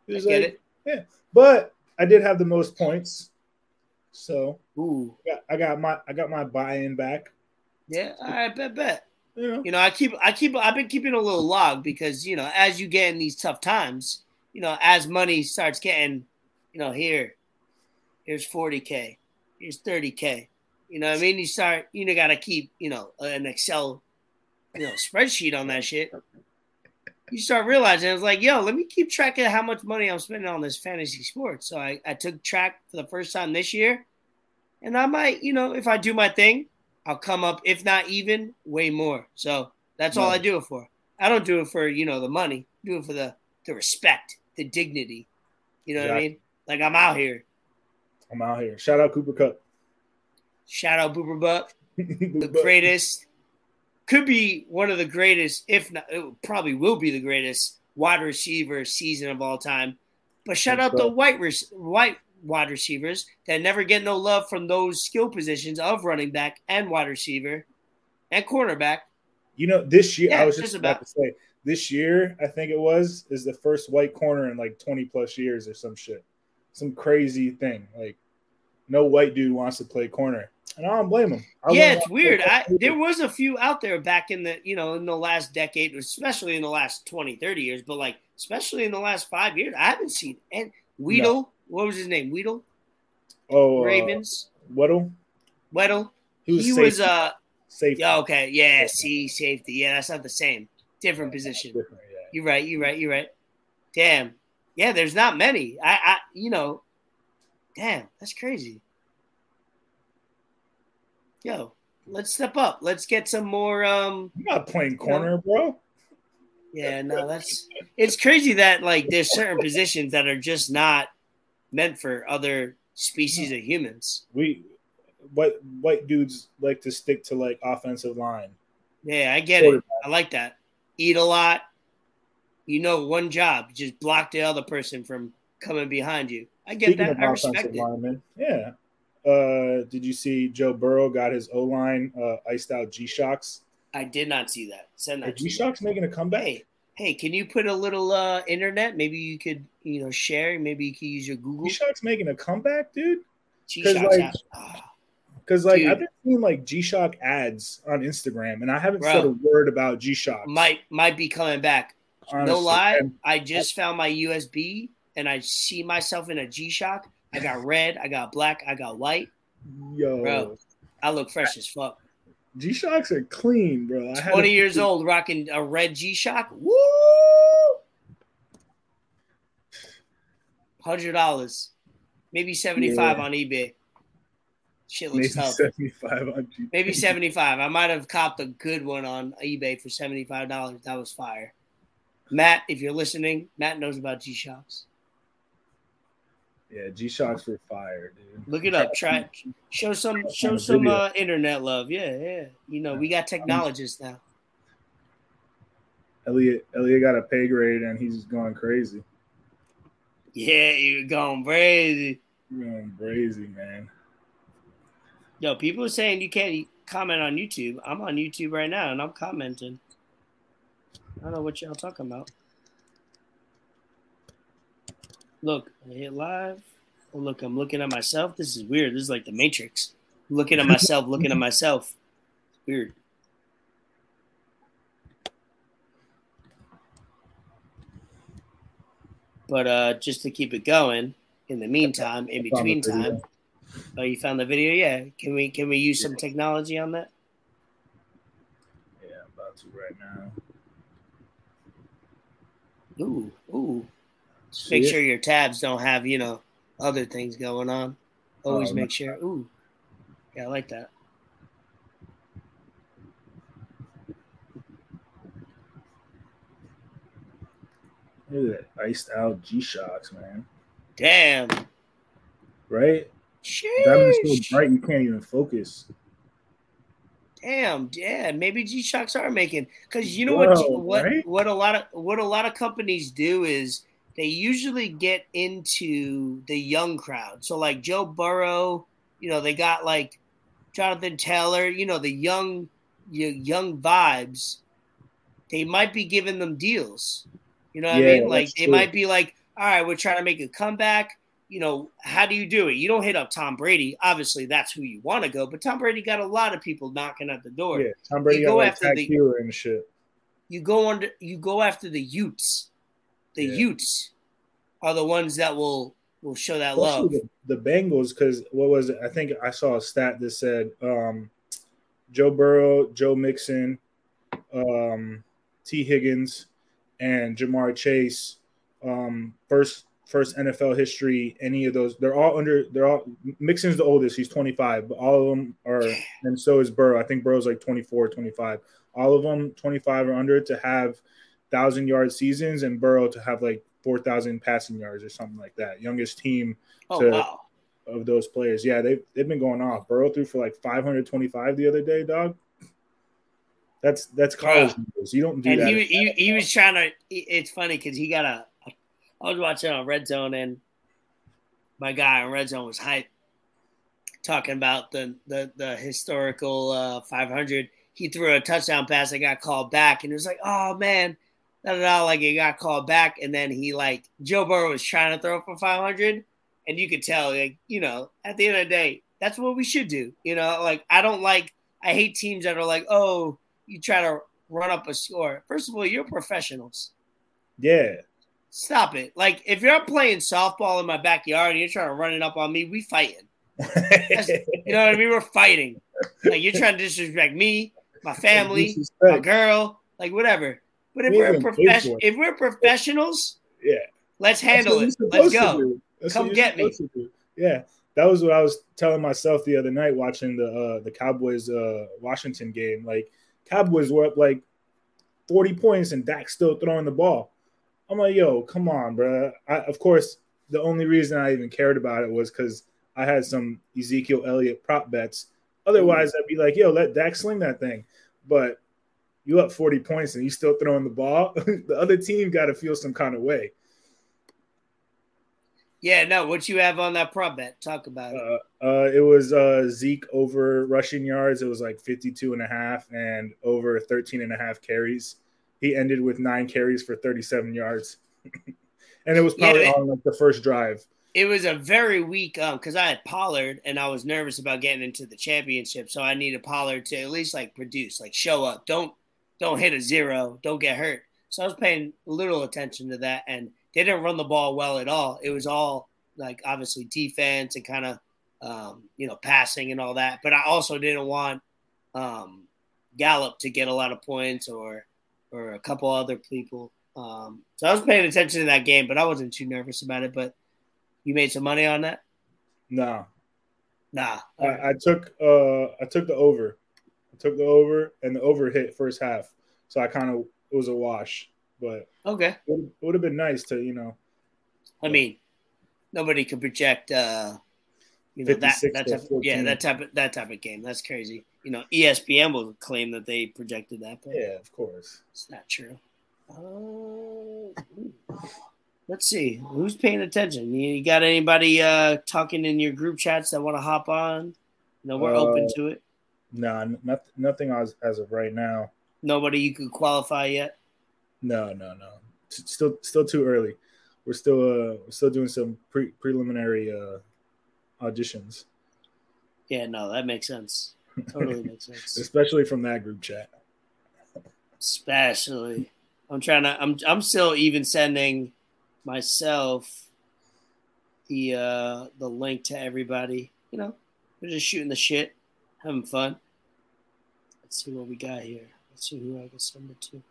It was I get like, it. Yeah, but I did have the most points, so Ooh. I got my I got my buy-in back. Yeah, I bet bet. Yeah. You know, I keep I keep I've been keeping a little log because you know as you get in these tough times, you know as money starts getting, you know here, here's forty K, here's thirty K. You know what I mean? You start you know, gotta keep you know an Excel, you know spreadsheet on that shit. You start realizing it's like, yo, let me keep track of how much money I'm spending on this fantasy sport. So I, I took track for the first time this year, and I might, you know, if I do my thing, I'll come up, if not even, way more. So that's yeah. all I do it for. I don't do it for, you know, the money. I do it for the, the respect, the dignity. You know yeah. what I mean? Like, I'm out here. I'm out here. Shout out Cooper Cup. Shout out Booper Buck, the greatest. Could be one of the greatest, if not, it probably will be the greatest wide receiver season of all time. But shout out the white white wide receivers that never get no love from those skill positions of running back and wide receiver and cornerback. You know, this year, yeah, I was just, just about, about to say, this year, I think it was, is the first white corner in like twenty plus years or some shit. Some crazy thing. Like, no white dude wants to play corner. And I don't blame him. I yeah, it's weird. I, there was a few out there back in the, you know, in the last decade, especially in the last twenty, thirty years, but like, especially in the last five years, I haven't seen. And Weedle, no. what was his name? Weedle? Oh, Ravens. Uh, Weddle? Weddle. He was, he was uh, safety. Yeah, okay. Yeah, see, safety. Yeah, that's not the same. Different yeah, position. Different, yeah. You're right. You're right. You're right. Damn. Yeah, there's not many. I, I you know, damn, that's crazy. Yo, let's step up. Let's get some more. Um, I'm not playing corner, no. bro. Yeah, no, that's it's crazy that like there's certain positions that are just not meant for other species of humans. We white white dudes like to stick to like offensive line. Yeah, I get it. I like that. Eat a lot. You know, one job, just block the other person from coming behind you. I get Speaking that. I respect it. Linemen, yeah. Uh, did you see Joe Burrow got his O-line uh, iced out G-Shocks? I did not see that. Send that. Are G-Shocks to making a comeback? Hey, hey, can you put a little uh, internet? Maybe you could, you know, share. Maybe you could use your Google. G-Shocks making a comeback, dude? G-Shocks. Because, like, oh, like I've been seeing, like, G-Shock ads on Instagram, and I haven't Bro, said a word about G-Shocks. Might, might be coming back. Honestly, no lie, man. I just found my U S B, and I see myself in a G-Shock. I got red, I got black, I got white. Yo. Bro, I look fresh as fuck. G-Shocks are clean, bro. I twenty had years clean. old, rocking a red G-Shock. Woo! one hundred dollars. Maybe seventy-five dollars yeah. on eBay. Shit looks Maybe tough. seventy-five dollars on eBay. Maybe seventy-five dollars. I might have copped a good one on eBay for seventy-five dollars. That was fire. Matt, if you're listening, Matt knows about G-Shocks. Yeah, G-Shocks were fire, dude. Look it up. Try show some show some uh, internet love. Yeah, yeah. You know, we got technologists now. Elliot, Elliot got a pay grade, and he's going crazy. Yeah, you're going crazy. You're going crazy, man. Yo, people are saying you can't comment on YouTube. I'm on YouTube right now, and I'm commenting. I don't know what y'all talking about. Look, I hit live. Oh, look, I'm looking at myself. This is weird. This is like the Matrix. Looking at myself, looking at myself. It's weird. But uh, just to keep it going, in the meantime, in between time. Oh, you found the video? Yeah. Can we can we use some technology on that? Yeah, I'm about to right now. Ooh, ooh. Just make sure your tabs don't have, you know, other things going on. Always um, make sure. Ooh. Yeah, I like that. Look at that iced out G-Shocks, man. Damn. Right? Sheesh. That one's so bright you can't even focus. Damn, yeah, maybe G-Shocks are making because you know Whoa, what what right? what a lot of what a lot of companies do is they usually get into the young crowd. So like Joe Burrow, you know, they got like Jonathan Taylor, you know, the young young vibes. They might be giving them deals. You know what yeah, I mean? Like they true. might be like, all right, we're trying to make a comeback. You know, how do you do it? You don't hit up Tom Brady. Obviously, that's who you want to go. But Tom Brady got a lot of people knocking at the door. Yeah, Tom Brady got like Taquera and shit. You go under. You go after the Utes. The yeah. Utes are the ones that will will show that Especially love. The, the Bengals, because what was it? I think I saw a stat that said um, Joe Burrow, Joe Mixon, um, T. Higgins, and Jamar Chase um, first. First N F L history, any of those, they're all under, they're all, Mixon's the oldest, he's twenty-five, but all of them are, and so is Burrow. I think Burrow's like twenty-four, twenty-five. All of them, twenty-five or under, to have one thousand-yard seasons, and Burrow to have like four thousand passing yards or something like that. Youngest team oh, to, wow. of those players. Yeah, they've, they've been going off. Burrow threw for like five hundred twenty-five the other day, dog. That's that's college yeah. news. You don't do and that. And he, he, he was trying to, it's funny because he got a, I was watching on Red Zone, and my guy on Red Zone was hype, talking about the the, the historical uh, five hundred. He threw a touchdown pass that got called back, and it was like, oh, man, da, da, da, like it got called back. And then he, like, Joe Burrow was trying to throw for five hundred, and you could tell, like, you know, at the end of the day, that's what we should do. You know, like, I don't like – I hate teams that are like, oh, you try to run up a score. First of all, you're professionals. Yeah. Stop it. Like, if you're playing softball in my backyard and you're trying to run it up on me, we fighting. That's, you know what I mean? We're fighting. Like, you're trying to disrespect me, my family, my girl, like, whatever. But if we we're professional, if we're professionals, yeah, let's handle it. Let's go. Come get me. Yeah. That was what I was telling myself the other night watching the uh, the Cowboys uh, Washington game. Like, Cowboys were up like forty points and Dak's still throwing the ball. I'm like, yo, come on, bro. I, of course, the only reason I even cared about it was because I had some Ezekiel Elliott prop bets. Otherwise, I'd be like, yo, let Dak sling that thing. But you up forty points and you still throwing the ball. The other team got to feel some kind of way. Yeah, no, what you have on that prop bet? Talk about it. Uh, uh, it was uh, Zeke over rushing yards. It was like fifty-two and a half and over thirteen and a half carries. He ended with nine carries for thirty-seven yards. And it was probably yeah, it, on like the first drive. It was a very weak um because I had Pollard and I was nervous about getting into the championship. So I needed Pollard to at least like produce, like show up. Don't don't hit a zero. Don't get hurt. So I was paying little attention to that. And they didn't run the ball well at all. It was all like obviously defense and kind of um, you know, passing and all that. But I also didn't want um, Gallup to get a lot of points or or a couple other people. Um, so I was paying attention to that game, but I wasn't too nervous about it. But you made some money on that? No. Nah. I, right. I took uh, I took the over. I took the over, and the over hit first half. So I kind of – it was a wash. But okay, it would have been nice to, you know. I mean, nobody could project uh, you know, that, that type of, yeah, that type of, that type of game. That's crazy. You know, E S P N will claim that they projected that. But yeah, of course. It's not true. Uh, let's see. Who's paying attention? You got anybody uh, talking in your group chats that want to hop on? No, we're uh, open to it. No, nah, not, nothing as, as of right now. Nobody you could qualify yet? No, no, no. Still still too early. We're still uh, we're still doing some pre- preliminary uh, auditions. Yeah, no, that makes sense. Totally makes sense. Especially from that group chat. Especially. I'm trying to I'm I'm still even sending myself the uh the link to everybody. You know, we're just shooting the shit, having fun. Let's see what we got here. Let's see who I can send it to.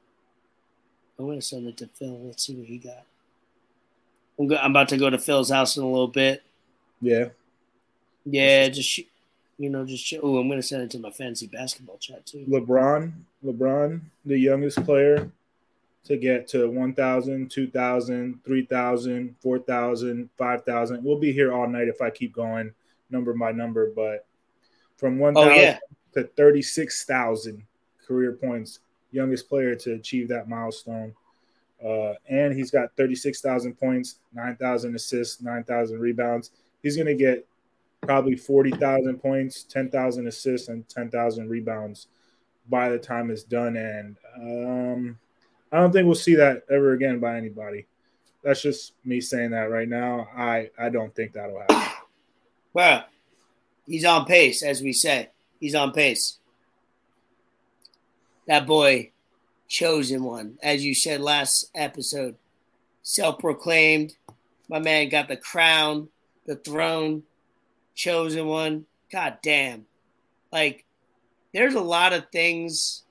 I'm gonna send it to Phil. Let's see what he got. I'm go- I'm about to go to Phil's house in a little bit. Yeah. Yeah, just shoot. You know, just oh, I'm gonna send it to my fantasy basketball chat too. LeBron, LeBron, the youngest player to get to one thousand, two thousand, three thousand, four thousand, five thousand. We'll be here all night if I keep going number by number, but from one thousand oh, yeah. to thirty-six thousand career points, youngest player to achieve that milestone. Uh, and he's got thirty-six thousand points, nine thousand assists, nine thousand rebounds. He's gonna get probably forty thousand points, ten thousand assists, and ten thousand rebounds by the time it's done. And um, I don't think we'll see that ever again by anybody. That's just me saying that right now. I, I don't think that'll happen. Well, he's on pace, as we say. He's on pace. That boy, chosen one, as you said last episode, self-proclaimed. My man got the crown, the throne, chosen one. God damn. Like, there's a lot of things.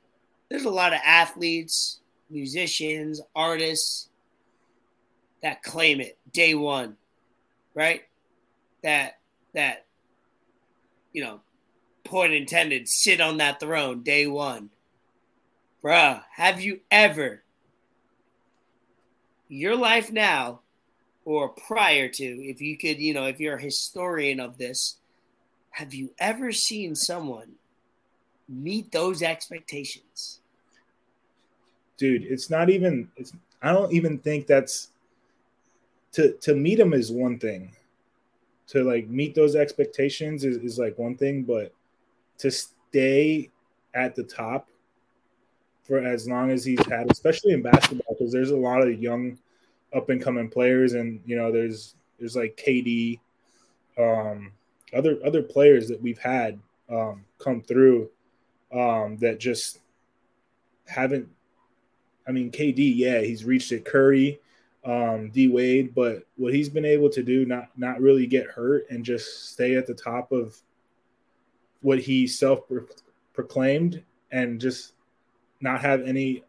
There's a lot of athletes, musicians, artists that claim it day one, right? That, that, you know, point intended, sit on that throne day one. Bruh, have you ever, your life now or prior to, if you could, you know, if you're a historian of this, have you ever seen someone meet those expectations? Dude, it's not even, it's, I don't even think that's, to, to meet them is one thing. To like meet those expectations is, is like one thing, but to stay at the top for as long as he's had, especially in basketball, because there's a lot of young up-and-coming players, and, you know, there's there's like K D, um, other other players that we've had um, come through um, that just haven't – I mean, K D, yeah, he's reached it. Curry, um, D. Wade, but what he's been able to do, not not really get hurt and just stay at the top of what he self-proclaimed and just – not have any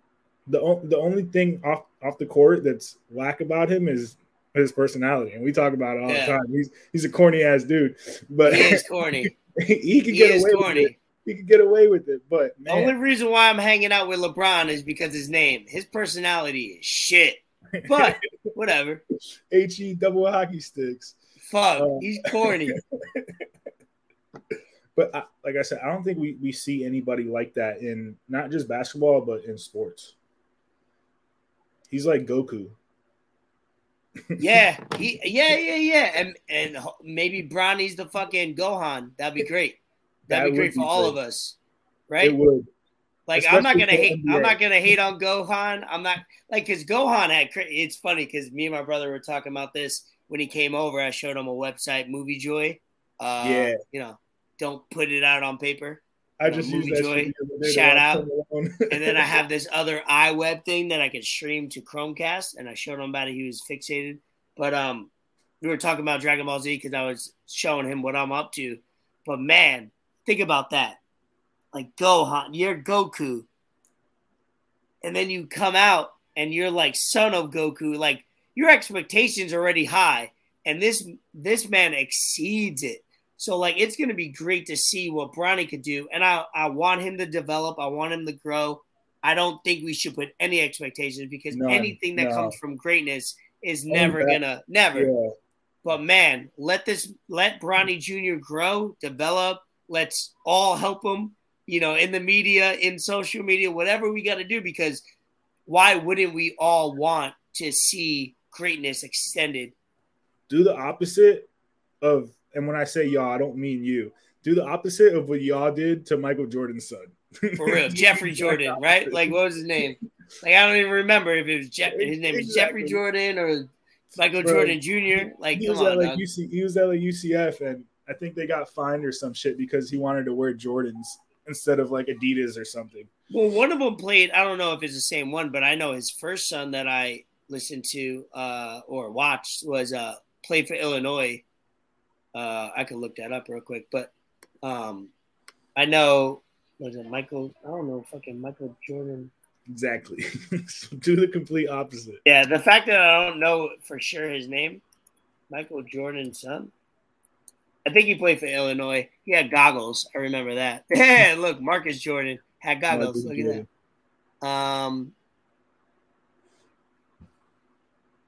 the the only thing off, off the court that's whack about him is his personality, and we talk about it all yeah. the time. He's he's a corny ass dude, but he is corny. he, he could he get away corny. with it. He could get away with it. But man. The only reason why I'm hanging out with LeBron is because his name, his personality is shit. But whatever. H E double hockey sticks. Fuck, um, he's corny. But I, like I said, I don't think we, we see anybody like that in not just basketball, but in sports. He's like Goku. Yeah, he, yeah, yeah, yeah, and and maybe Bronny's the fucking Gohan. That'd be great. That'd that be great for be all great. of us, right? It would. Like Especially I'm not gonna hate. N B A. I'm not gonna hate on Gohan. I'm not like because Gohan had. It's funny because me and my brother were talking about this when he came over. I showed him a website, Movie Joy. Uh, yeah, you know. Don't put it out on paper. I just use that Joy, shout out. And then I have this other iWeb thing that I can stream to Chromecast. And I showed him about it. He was fixated. But um, we were talking about Dragon Ball Z because I was showing him what I'm up to. But, man, think about that. Like, Gohan, you're Goku. And then you come out and you're like son of Goku. Like, your expectations are already high. And this this man exceeds it. So, like, it's going to be great to see what Bronny could do. And I, I want him to develop. I want him to grow. I don't think we should put any expectations because None, anything that no. comes from greatness is never going to – never. Yeah. But, man, let this – let Bronny Junior grow, develop. Let's all help him, you know, in the media, in social media, whatever we got to do, because why wouldn't we all want to see greatness extended? Do the opposite of – and when I say y'all, I don't mean you. Do the opposite of what y'all did to Michael Jordan's son. For real. Jeffrey Jordan, right? Like, what was his name? Like, I don't even remember if it was Je- his name was exactly. Jeffrey Jordan or Michael Bro, Jordan Junior Like, he was, come at, on, like U C, he was at like U C F, and I think they got fined or some shit because he wanted to wear Jordans instead of, like, Adidas or something. Well, one of them played – I don't know if it's the same one, but I know his first son that I listened to uh, or watched was uh, played for Illinois. Uh, I could look that up real quick, but um, I know was it Michael? I don't know, fucking Michael Jordan. Exactly, so do the complete opposite. Yeah, the fact that I don't know for sure his name, Michael Jordan's son. I think he played for Illinois. He had goggles. I remember that. Yeah, look, Marcus Jordan had goggles. Michael look Jordan. at that. Um.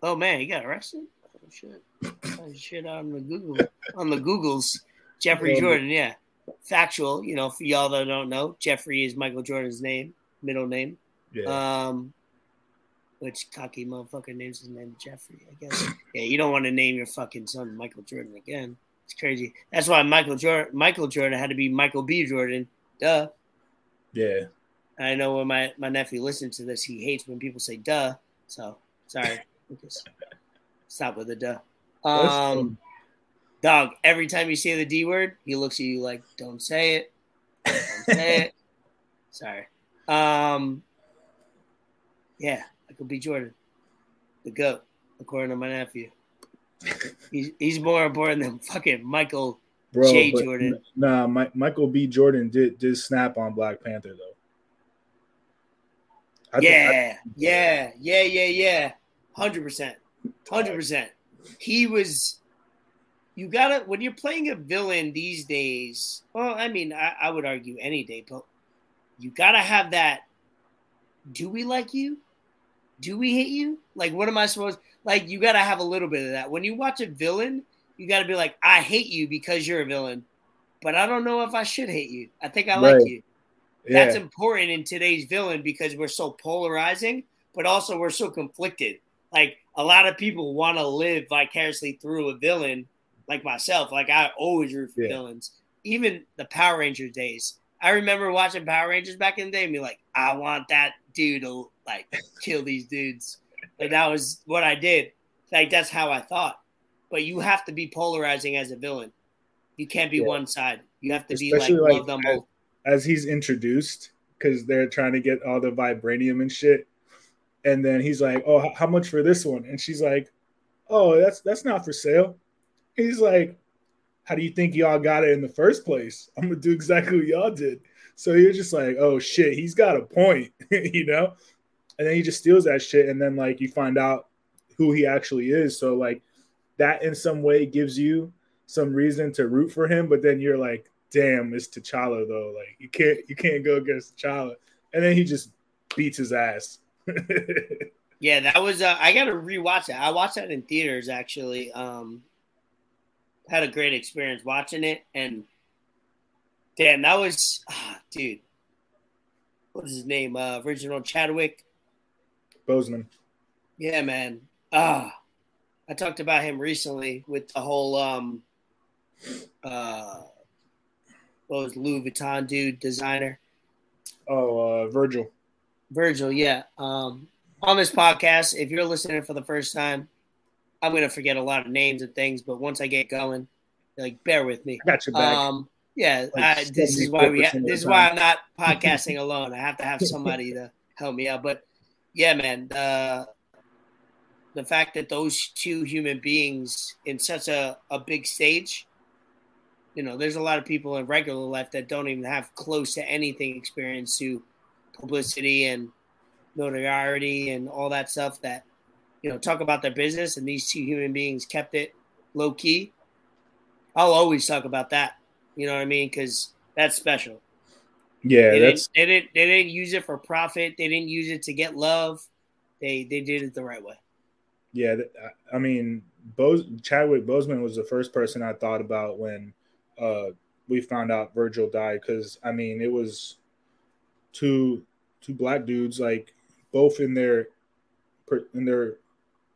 Oh man, he got arrested. Oh shit. Oh, shit on the Google on the Googles. Jeffrey Jordan, yeah. Factual, you know, for y'all that don't know, Jeffrey is Michael Jordan's name, middle name. Yeah. Um which cocky motherfucker names his name Jeffrey, I guess. Yeah, you don't want to name your fucking son Michael Jordan again. It's crazy. That's why Michael Jordan Michael Jordan had to be Michael B. Jordan. Duh. Yeah. I know when my, my nephew listens to this, he hates when people say duh. So sorry, Lucas. Stop with the duh. Um, dog, every time you say the D word, he looks at you like, don't say it. Don't say it. Sorry. Um, yeah, Michael B. Jordan. The GOAT, according to my nephew. He's, he's more important than fucking Michael Bro, J. Jordan. N- nah, my, Michael B. Jordan did, did snap on Black Panther, though. I yeah, th- I- yeah, yeah, yeah, yeah. one hundred percent. one hundred percent. He was – you got to – when you're playing a villain these days, well, I mean, I, I would argue any day, but you got to have that, do we like you? Do we hate you? Like, what am I supposed – like, you got to have a little bit of that. When you watch a villain, you got to be like, I hate you because you're a villain, but I don't know if I should hate you. I think I right. like you. Yeah. That's important in today's villain because we're so polarizing, but also we're so conflicted. Like, a lot of people want to live vicariously through a villain, like myself. Like, I always root for yeah. villains. Even the Power Rangers days. I remember watching Power Rangers back in the day and be like, I want that dude to, like, kill these dudes. And that was what I did. Like, that's how I thought. But you have to be polarizing as a villain. You can't be yeah. one side. You have to Especially be, like, like love them as, both. As he's introduced, because they're trying to get all the vibranium and shit. And then he's like, oh, how much for this one? And she's like, oh, that's that's not for sale. He's like, how do you think y'all got it in the first place? I'm going to do exactly what y'all did. So you're just like, oh, shit, he's got a point, you know? And then he just steals that shit. And then, like, you find out who he actually is. So, like, that in some way gives you some reason to root for him. But then you're like, damn, it's T'Challa, though. Like, you can't you can't go against T'Challa. And then he just beats his ass. Yeah, that was uh, I gotta rewatch that. I watched that in theaters actually. Um, had a great experience watching it, and damn, that was ah, dude. What's his name? Uh, original Chadwick Boseman. Yeah, man. Ah, I talked about him recently with the whole um, uh, what was Louis Vuitton dude designer? Oh, uh, Virgil. Virgil, yeah. Um, on this podcast, if you're listening for the first time, I'm going to forget a lot of names and things, but once I get going, like, bear with me. I got your back. Um, yeah, like I, this is why we. Ha- this is why I'm not podcasting alone. I have to have somebody to help me out. But, yeah, man, the, the fact that those two human beings in such a, a big stage, you know, there's a lot of people in regular life that don't even have close to anything experience who – publicity and notoriety and all that stuff that, you know, talk about their business, and these two human beings kept it low key. I'll always talk about that. You know what I mean? Because that's special. Yeah. They, that's... Didn't, they, didn't, they didn't use it for profit. They didn't use it to get love. They they did it the right way. Yeah. I mean, Bose, Chadwick Boseman was the first person I thought about when uh, we found out Virgil died, because, I mean, it was – Two two black dudes, like, both in their in their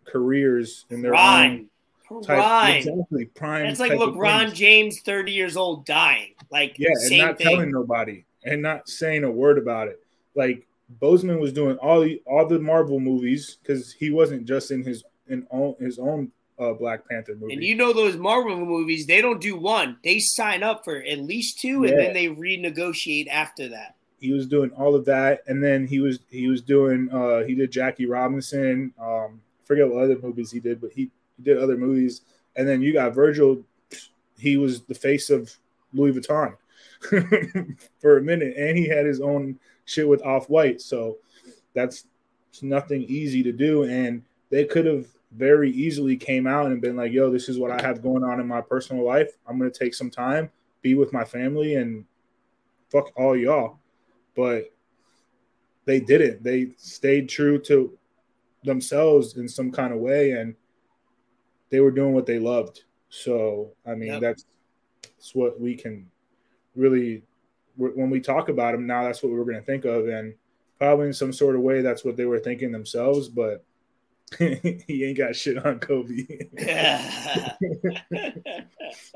careers, in their prime, own type, prime, exactly prime. That's like LeBron James, thirty years old, dying. Like, yeah, same and not thing. Telling nobody and not saying a word about it. Like, Boseman was doing all the, all the Marvel movies, because he wasn't just in his in own his own uh, Black Panther movie. And you know those Marvel movies, they don't do one; they sign up for at least two, yeah. and then they renegotiate after that. He was doing all of that, and then he was he was doing uh, he did Jackie Robinson. Um, I forget what other movies he did, but he did other movies. And then you got Virgil. He was the face of Louis Vuitton for a minute, and he had his own shit with Off-White. So that's it's nothing easy to do, and they could have very easily came out and been like, "Yo, this is what I have going on in my personal life. I'm gonna take some time, be with my family, and fuck all y'all." But they didn't. They stayed true to themselves in some kind of way, and they were doing what they loved. So, I mean, yep. that's, that's what we can really – when we talk about them now, that's what we're going to think of. And probably in some sort of way, that's what they were thinking themselves, but he ain't got shit on Kobe.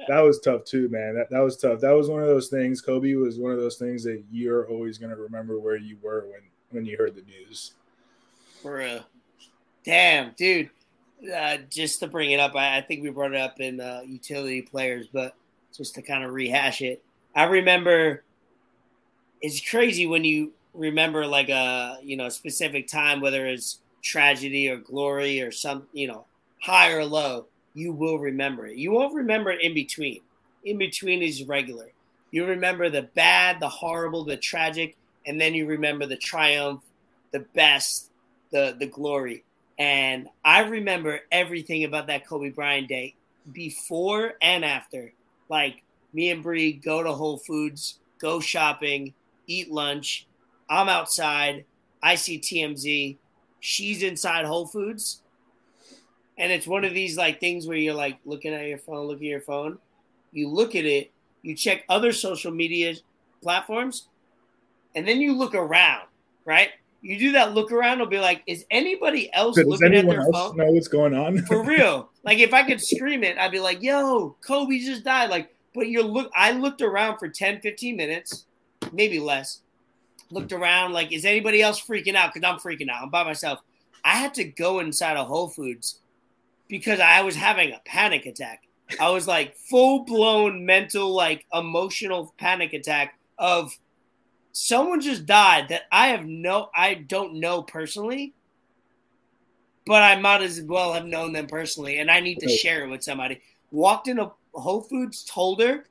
That was tough too, man. That that was tough. That was one of those things. Kobe was one of those things that you're always gonna remember where you were when, when you heard the news. For real. Damn, dude. uh, just to bring it up, I, I think we brought it up in uh, utility players, but just to kind of rehash it, I remember it's crazy when you remember like a, you know, specific time, whether it's tragedy or glory or some, you know, high or low, you will remember it. You won't remember it in between. In between is regular. You remember the bad, the horrible, the tragic, and then you remember the triumph, the best, the the glory. And I remember everything about that Kobe Bryant day before and after. Like, me and Bree go to Whole Foods, go shopping, eat lunch. I'm outside. I see T M Z. She's inside Whole Foods. And it's one of these, like, things where you're, like, looking at your phone, looking at your phone. You look at it. You check other social media platforms. And then you look around, right? You do that look around. It'll be like, is anybody else Does looking at their phone? Does anyone else know what's going on? For real. Like, if I could scream it, I'd be like, yo, Kobe just died. Like, but you're look. I looked around for ten, fifteen minutes, maybe less. Looked around like, is anybody else freaking out? Because I'm freaking out. I'm by myself. I had to go inside a Whole Foods because I was having a panic attack. I was like full-blown mental, like emotional panic attack of someone just died that I have no, I don't know personally, but I might as well have known them personally, and I need to share it with somebody. Walked into Whole Foods, told her.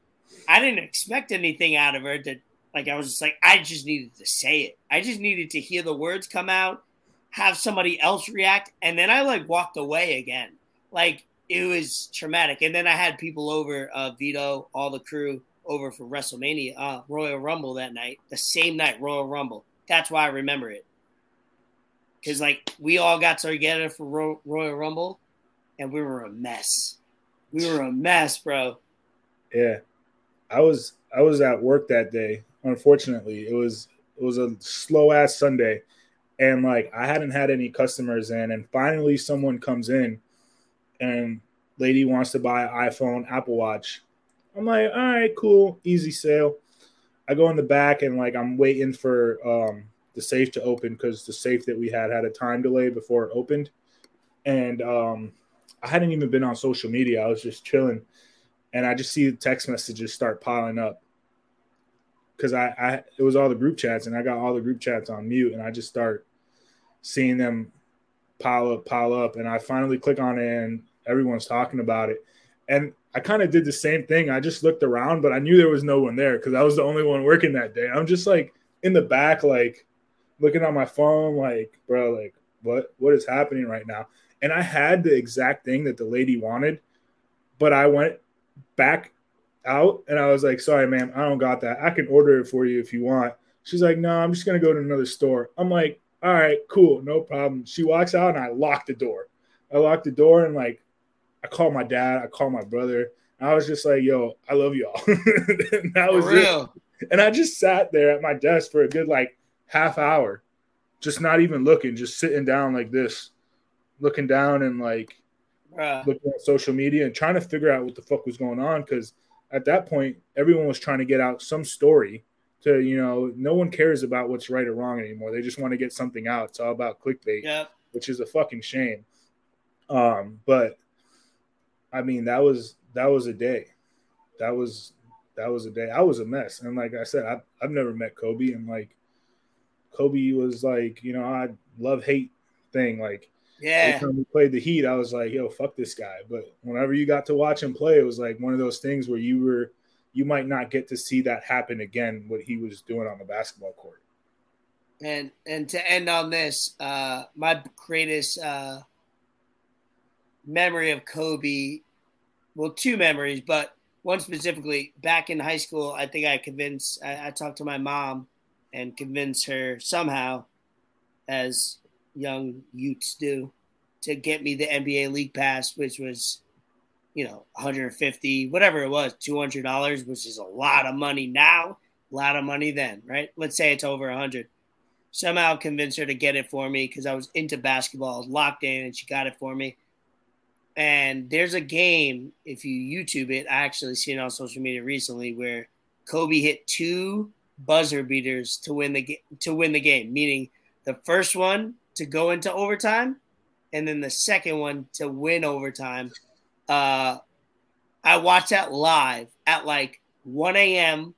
I didn't expect anything out of her. To, like, I was just like, I just needed to say it. I just needed to hear the words come out, have somebody else react, and then I, like, walked away again. Like, it was traumatic. And then I had people over, uh, Vito, all the crew over for WrestleMania, uh, Royal Rumble that night, the same night, Royal Rumble. That's why I remember it. Because, like, we all got together for Ro- Royal Rumble, and we were a mess. We were a mess, bro. Yeah. I was I was at work that day, unfortunately. It was it was a slow-ass Sunday, and, like, I hadn't had any customers in, and finally someone comes in. And lady wants to buy an iPhone, Apple Watch. I'm like, all right, cool, easy sale. I go in the back and, like, I'm waiting for um, the safe to open because the safe that we had had a time delay before it opened. And um, I hadn't even been on social media. I was just chilling. And I just see the text messages start piling up because I, I it was all the group chats, and I got all the group chats on mute, and I just start seeing them pile up, pile up. And I finally click on it, and everyone's talking about it. And I kind of did the same thing. I just looked around, but I knew there was no one there because I was the only one working that day. I'm just, like, in the back, like, looking on my phone, like, bro, like, what, what is happening right now? And I had the exact thing that the lady wanted, but I went back out and I was like, sorry, ma'am, I don't got that. I can order it for you if you want. She's like, no, I'm just going to go to another store. I'm like, all right, cool, no problem. She walks out, and I lock the door. I locked the door, and, like, I called my dad. I called my brother. And I was just like, yo, I love y'all. And that was real. It. And I just sat there at my desk for a good, like, half hour, just not even looking, just sitting down like this, looking down and, like, Bruh. looking at social media and trying to figure out what the fuck was going on because at that point, everyone was trying to get out some story. To, you know, no one cares about what's right or wrong anymore. They just want to get something out. It's all about clickbait, yep. Which is a fucking shame. Um, but I mean, that was that was a day. That was that was a day. I was a mess, and like I said, I, I've never met Kobe, and like Kobe was like, you know, I love hate thing. Like, yeah, every time we played the Heat, I was like, yo, fuck this guy. But whenever you got to watch him play, it was like one of those things where you were. You might not get to see that happen again, what he was doing on the basketball court. And and to end on this, uh, my greatest uh, memory of Kobe, well, two memories, but one specifically, back in high school, I think I convinced, I, I talked to my mom and convinced her somehow, as young youths do, to get me the N B A League Pass, which was, you know, one hundred fifty dollars, whatever it was, two hundred dollars, which is a lot of money now, a lot of money then, right? Let's say it's over one hundred. Somehow convinced her to get it for me because I was into basketball. I was locked in, and she got it for me. And there's a game, if you YouTube it, I actually seen it on social media recently, where Kobe hit two buzzer beaters to win the, to win the game, meaning the first one to go into overtime and then the second one to win overtime. Uh, I watched that live at like one a.m.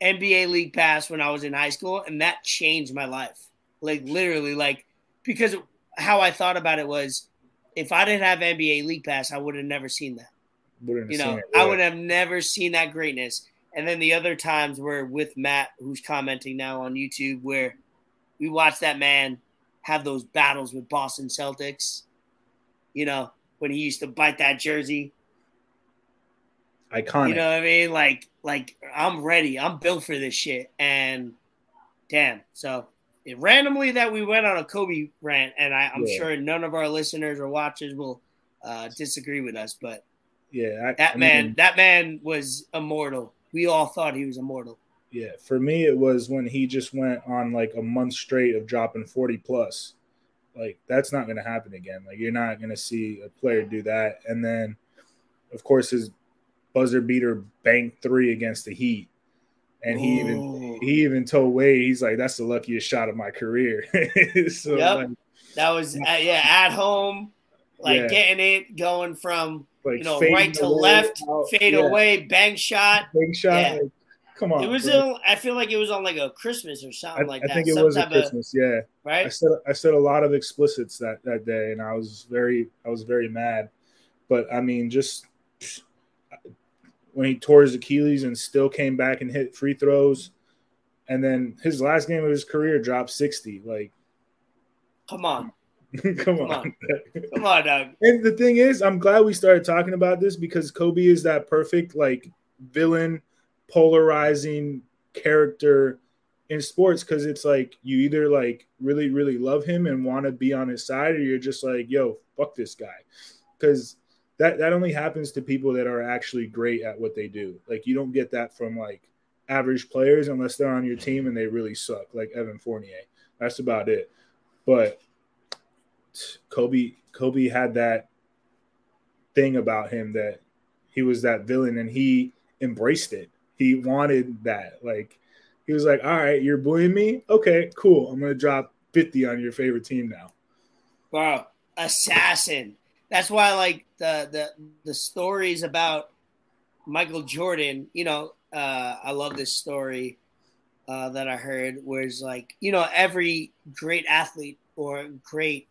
N B A League Pass when I was in high school, and that changed my life. Like literally, like because how I thought about it was, if I didn't have N B A League Pass, I would have never seen that. Wouldn't you know, it, yeah. I would have never seen that greatness. And then the other times were with Matt, who's commenting now on YouTube, where we watched that man have those battles with Boston Celtics. You know, when he used to bite that jersey. Iconic. You know what I mean? Like, like I'm ready. I'm built for this shit. And damn. So it, randomly that we went on a Kobe rant, and I, I'm yeah. sure none of our listeners or watchers will uh, disagree with us, but yeah, I, that I man, mean, that man was immortal. We all thought he was immortal. Yeah. For me, it was when he just went on like a month straight of dropping forty plus. Like that's not going to happen again. Like you're not going to see a player do that. And then of course his buzzer beater banked three against the Heat. And he Ooh. even, he even told Wade, he's like, that's the luckiest shot of my career. so yep. like, that was uh, yeah. At home, like yeah. getting it going from, Like you know, right to left, out. fade yeah. away, bank shot. Bank shot. Yeah. Like, come on. It was a, I feel like it was on like a Christmas or something I, like I that. I think it Some was a Christmas, of, yeah. Right? I said I said a lot of explicits that, that day, and I was very I was very mad. But, I mean, just when he tore his Achilles and still came back and hit free throws, and then his last game of his career dropped sixty. Like, come on. Come, Come on. on. Come on, Doug. And the thing is, I'm glad we started talking about this because Kobe is that perfect, like, villain, polarizing character in sports because it's like you either, like, really, really love him and want to be on his side or you're just like, yo, fuck this guy. Because that, that only happens to people that are actually great at what they do. Like, you don't get that from, like, average players unless they're on your team and they really suck, like Evan Fournier. That's about it. But – Kobe Kobe had that thing about him that he was that villain and he embraced it. He wanted that. Like he was like, all right, you're bullying me? Okay, cool. I'm gonna drop fifty on your favorite team now. Wow. Assassin. That's why like the the, the stories about Michael Jordan, you know, uh, I love this story uh, that I heard where it's like, you know, every great athlete or great,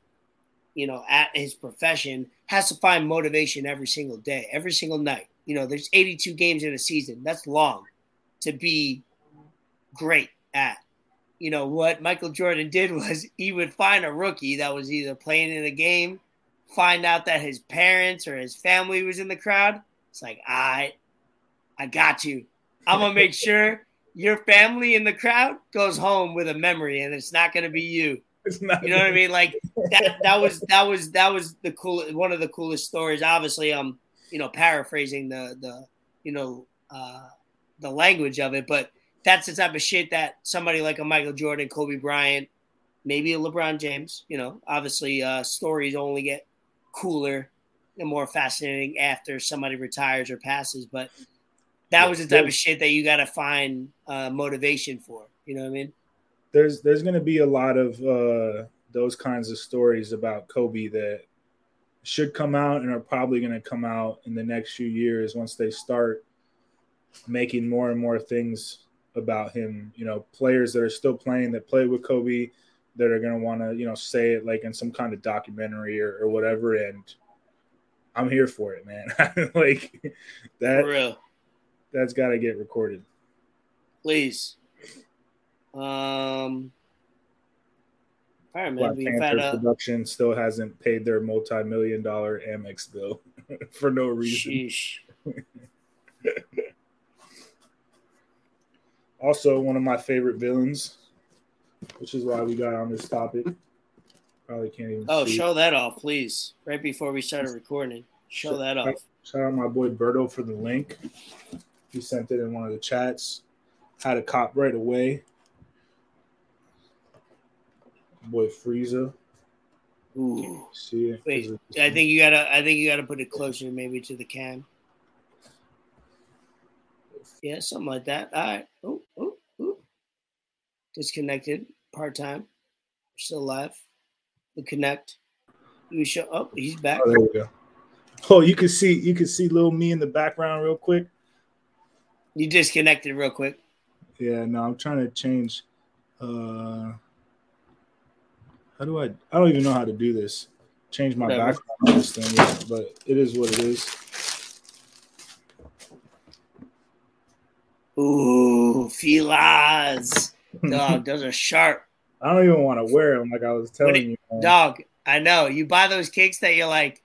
you know, at his profession has to find motivation every single day, every single night. You know, there's eighty-two games in a season. That's long to be great at. You know, what Michael Jordan did was he would find a rookie that was either playing in a game, find out that his parents or his family was in the crowd. It's like, I, I got you. I'm going to make sure your family in the crowd goes home with a memory and it's not going to be you. You know what I mean? Like that, that was that was that was the cool one of the coolest stories. Obviously, um, you know, paraphrasing the the you know uh, the language of it, but that's the type of shit that somebody like a Michael Jordan, Kobe Bryant, maybe a LeBron James, you know, obviously uh, stories only get cooler and more fascinating after somebody retires or passes. But that was the type of shit that you got to find uh, motivation for. You know what I mean? There's there's going to be a lot of uh, those kinds of stories about Kobe that should come out and are probably going to come out in the next few years once they start making more and more things about him. You know, players that are still playing that play with Kobe that are going to want to, you know, say it like in some kind of documentary or, or whatever. And I'm here for it, man. Like that. For real. That's got to get recorded. Please. Um, all right, man. Black Panther a, production still hasn't paid their multi-million dollar Amex bill for no reason. Sheesh. Also, one of my favorite villains, which is why we got on this topic. Probably can't even. Oh, see. Show that off, please! Right before we started recording, show shout, that off. Shout out my boy Berto for the link. He sent it in one of the chats. Had a cop right away. Boy Frieza. Ooh. See it? Wait, I think you gotta I think you gotta put it closer maybe to the cam. Yeah, something like that. All right. Oh, oh, oh. Disconnected. Part time. Still live. We connect. Let me show up. Oh, he's back. Oh, there we go. Oh, you can see you can see little me in the background real quick. You disconnected real quick. Yeah, no, I'm trying to change. Uh, how do I? I don't even know how to do this. Change my Whatever. background on this thing, but it is what it is. Ooh, Fila's. Dog, those are sharp. I don't even want to wear them like I was telling it, you. Man. Dog, I know. You buy those kicks that you're like,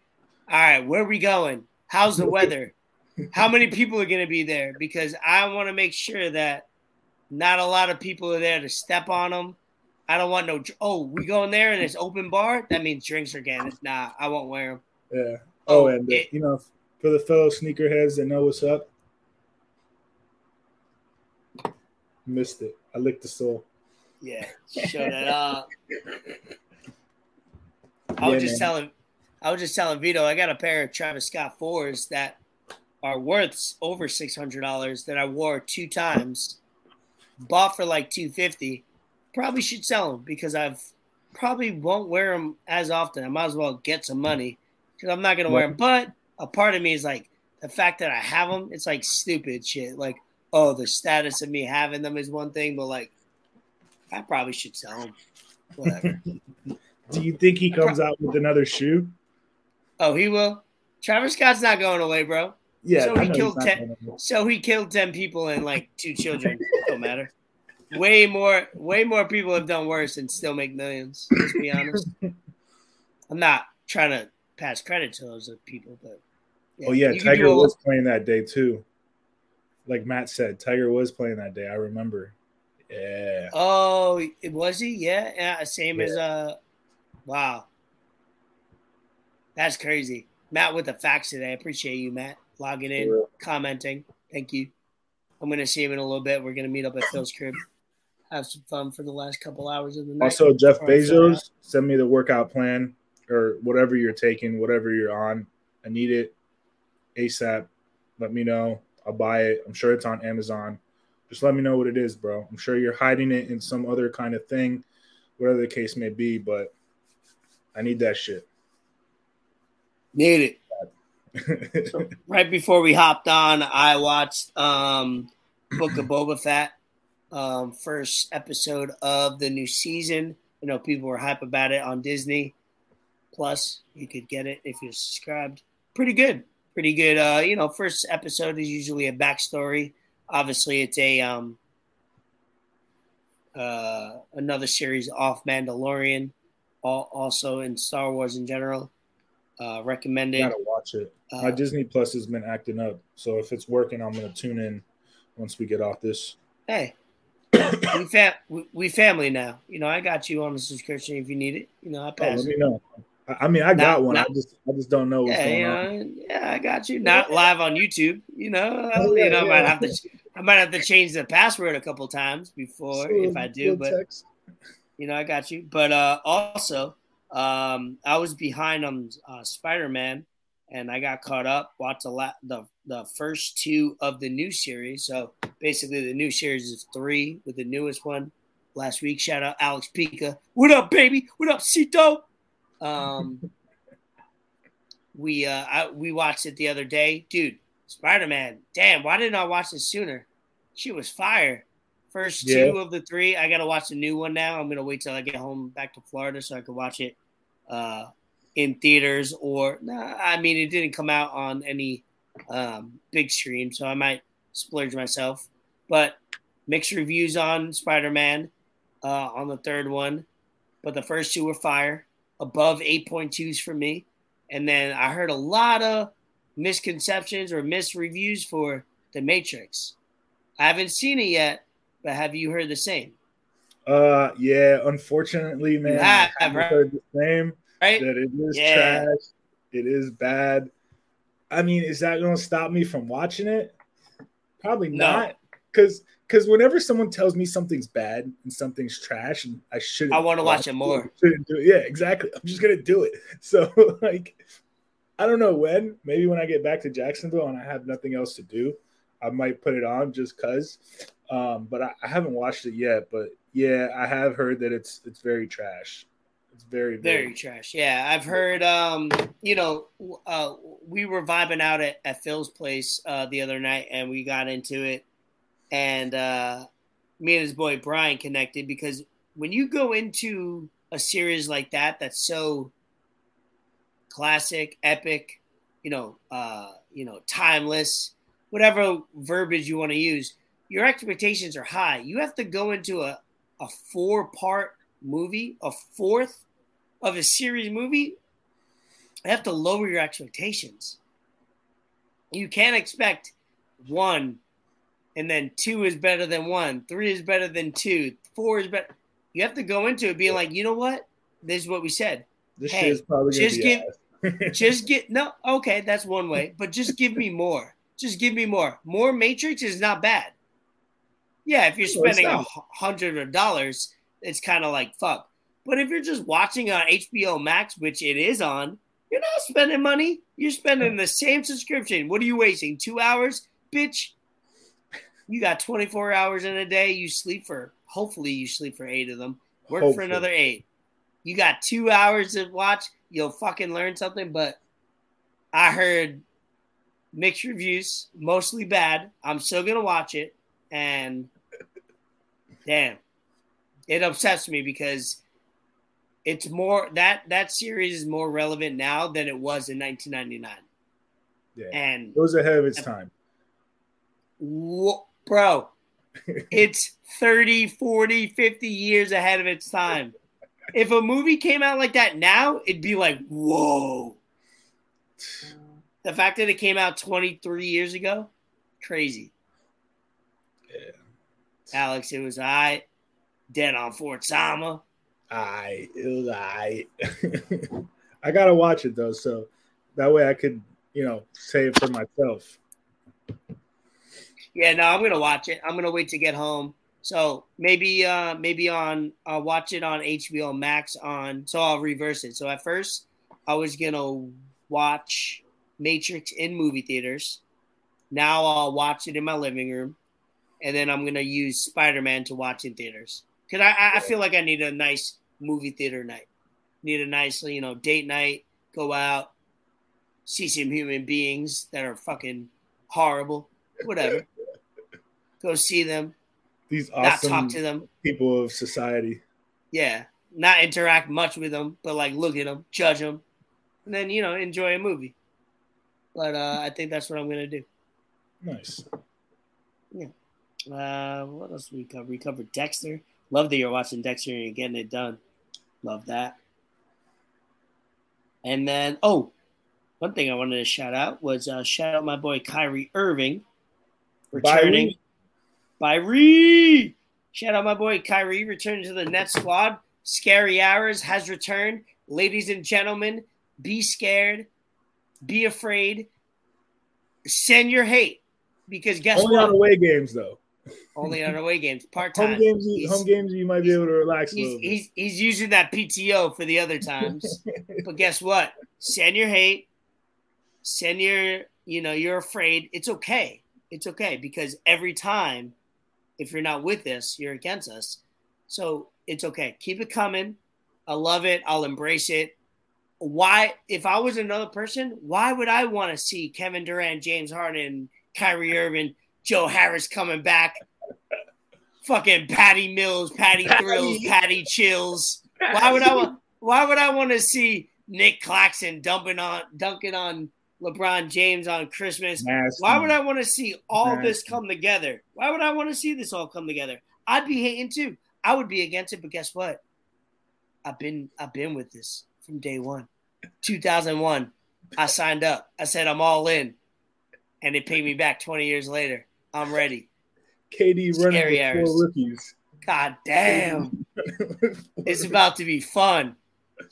all right, where are we going? How's the weather? How many people are going to be there? Because I want to make sure that not a lot of people are there to step on them. I don't want no – oh, we go in there and it's open bar? That means drinks are getting – nah, I won't wear them. Yeah. Oh, oh and, it, you know, for the fellow sneakerheads that know what's up, missed it. I licked the sole. Yeah, shut it up. I was yeah, just man. telling, I was just telling Vito, I got a pair of Travis Scott fours that are worth over six hundred dollars that I wore two times, bought for like two fifty. Probably should sell them because I've probably won't wear them as often. I might as well get some money because I'm not gonna wear them. But a part of me is like the fact that I have them. It's like stupid shit. Like, oh, the status of me having them is one thing, but like. I probably should sell him. Whatever. Do you think he comes probably, out with another shoe? Oh, he will. Travis Scott's not going away, bro. Yeah. So he killed ten. So he killed ten people and like two children. Don't matter. Way more. Way more people have done worse and still make millions. Let's be honest. I'm not trying to pass credit to those people, but. Yeah, oh yeah, Tiger was little- playing that day too. Like Matt said, Tiger was playing that day. I remember. Yeah. Oh, was he? Yeah. yeah same yeah. as uh. Wow. That's crazy. Matt with the facts today. I appreciate you, Matt, logging in, yeah. commenting. Thank you. I'm gonna see him in a little bit. We're gonna meet up at Phil's crib, have some fun for the last couple hours of the night. Also, Jeff Bezos, send me the workout plan or whatever you're taking, whatever you're on. I need it ASAP. Let me know. I'll buy it. I'm sure it's on Amazon. Just let me know what it is, bro. I'm sure you're hiding it in some other kind of thing, whatever the case may be, but I need that shit. Need it. So right before we hopped on, I watched um, Book of Boba Fett, um, first episode of the new season. You know, people were hype about it on Disney. Plus, you could get it if you're subscribed. Pretty good. Pretty good. Uh, you know, first episode is usually a backstory. Obviously, it's a um, uh, another series off Mandalorian, all, also in Star Wars in general. Uh, recommended. Gotta watch it. Uh, My Disney Plus has been acting up, so if it's working, I'm gonna tune in once we get off this. Hey, we, fam- we, we family now. You know, I got you on the subscription if you need it. You know, I pass. Oh, let me know. I mean, I got not, one. Not, I just, I just don't know what's yeah, going you know, on. Yeah, I got you. Not live on YouTube. You know, oh, yeah, you know, yeah. I might have to, I might have to change the password a couple times before so, if I do. But text. You know, I got you. But uh, also, um, I was behind on uh, Spider-Man, and I got caught up. Watched a lot, the the first two of the new series. So basically, the new series is three with the newest one last week. Shout out Alex Pica. What up, baby? What up, Cito? Um, we uh, I, we watched it the other day, dude. Spider-Man, damn! Why didn't I watch this sooner? She was fire. First yeah. two of the three. I gotta watch the new one now. I'm gonna wait till I get home back to Florida so I can watch it uh, in theaters. Or nah, I mean, it didn't come out on any um, big stream, so I might splurge myself. But mixed reviews on Spider-Man uh, on the third one, but the first two were fire. Above eight point twos for me. And then I heard a lot of misconceptions or misreviews for The Matrix. I haven't seen it yet, but have you heard the same? Uh, yeah, unfortunately, man, have, I've right? heard the same. Right? That it is yeah. trash. It is bad. I mean, is that going to stop me from watching it? Probably no. not. Because Because whenever someone tells me something's bad and something's trash, and I shouldn't, I want to watch it more. It, do it. Yeah, exactly. I'm just gonna do it. So, like, I don't know when. Maybe when I get back to Jacksonville and I have nothing else to do, I might put it on just cause. Um, but I, I haven't watched it yet. But yeah, I have heard that it's it's very trash. It's very, very, very trash. Yeah, I've heard, um, you know, uh, we were vibing out at, at Phil's place uh, the other night, and we got into it. And uh, me and his boy Brian connected, because when you go into a series like that, that's so classic, epic, you know, uh, you know, timeless, whatever verbiage you want to use, your expectations are high. You have to go into a, a four-part movie, a fourth of a series movie. You have to lower your expectations. You can't expect one, and then two is better than one, three is better than two, four is better. You have to go into it being like, you know what? This is what we said. This hey, shit is probably just give, just get no. Okay, that's one way, but just give me more. Just give me more. More Matrix is not bad. Yeah, if you're spending a hundred of dollars, it's kind of like fuck. But if you're just watching on H B O Max, which it is on, you're not spending money. You're spending the same subscription. What are you wasting? Two hours, bitch. You got twenty-four hours in a day. You sleep for, hopefully you sleep for eight of them. Work hopefully. for another eight. You got two hours to watch. You'll fucking learn something. But I heard mixed reviews, mostly bad. I'm still going to watch it. And damn, it upsets me because it's more, that, that series is more relevant now than it was in nineteen ninety-nine. Yeah. And it was ahead of its time. Wh- Bro, it's thirty, forty, fifty years ahead of its time. If a movie came out like that now, it'd be like, whoa. The fact that it came out twenty-three years ago, crazy. Yeah. Alex, it was all right. Dead on Fort Sama. All right. It was all right. I got to watch it, though, so that way I could, you know, say it for myself. Yeah, no, I'm gonna watch it. I'm gonna wait to get home. So maybe, uh, maybe on I'll watch it on H B O Max. On so I'll reverse it. So at first, I was gonna watch Matrix in movie theaters. Now I'll watch it in my living room, and then I'm gonna use Spider-Man to watch in theaters. Cause I, I, I feel like I need a nice movie theater night. Need a nice, you know, date night. Go out, see some human beings that are fucking horrible. Whatever. Go see them. These awesome not talk to them. People of society. Yeah. Not interact much with them, but like look at them, judge them, and then, you know, enjoy a movie. But uh, I think that's what I'm going to do. Nice. Yeah. Uh, what else did we cover? We covered Dexter. Love that you're watching Dexter and you're getting it done. Love that. And then, oh, one thing I wanted to shout out was uh, shout out my boy Kyrie Irving. Returning. Byree. Shout out my boy Kyrie returning to the Nets squad. Scary Hours has returned. Ladies and gentlemen, be scared. Be afraid. Send your hate. Because guess Only what? Only on away games, though. Only on away games. Part-time. Home games, home games you might be able to relax a little bit. He's, he's using that P T O for the other times. But guess what? Send your hate. Send your, you know, you're afraid. It's okay. It's okay, because every time, if you're not with us, you're against us. So it's okay. Keep it coming. I love it. I'll embrace it. Why, if I was another person, why would I want to see Kevin Durant, James Harden, Kyrie Irving, Joe Harris coming back, fucking Patty Mills, Patty Thrills, Patty Chills? Why would I want? Why would I want to see Nick Claxton dumping on, dunking on LeBron James on Christmas? Nasty. Why would I want to see all Nasty. this come together? Why would I want to see this all come together? I'd be hating too. I would be against it, but guess what? I've been I've been with this from day one. two thousand one, I signed up. I said I'm all in. And they paid me back twenty years later. I'm ready. K D Scary running with four rookies. God damn. It's about to be fun.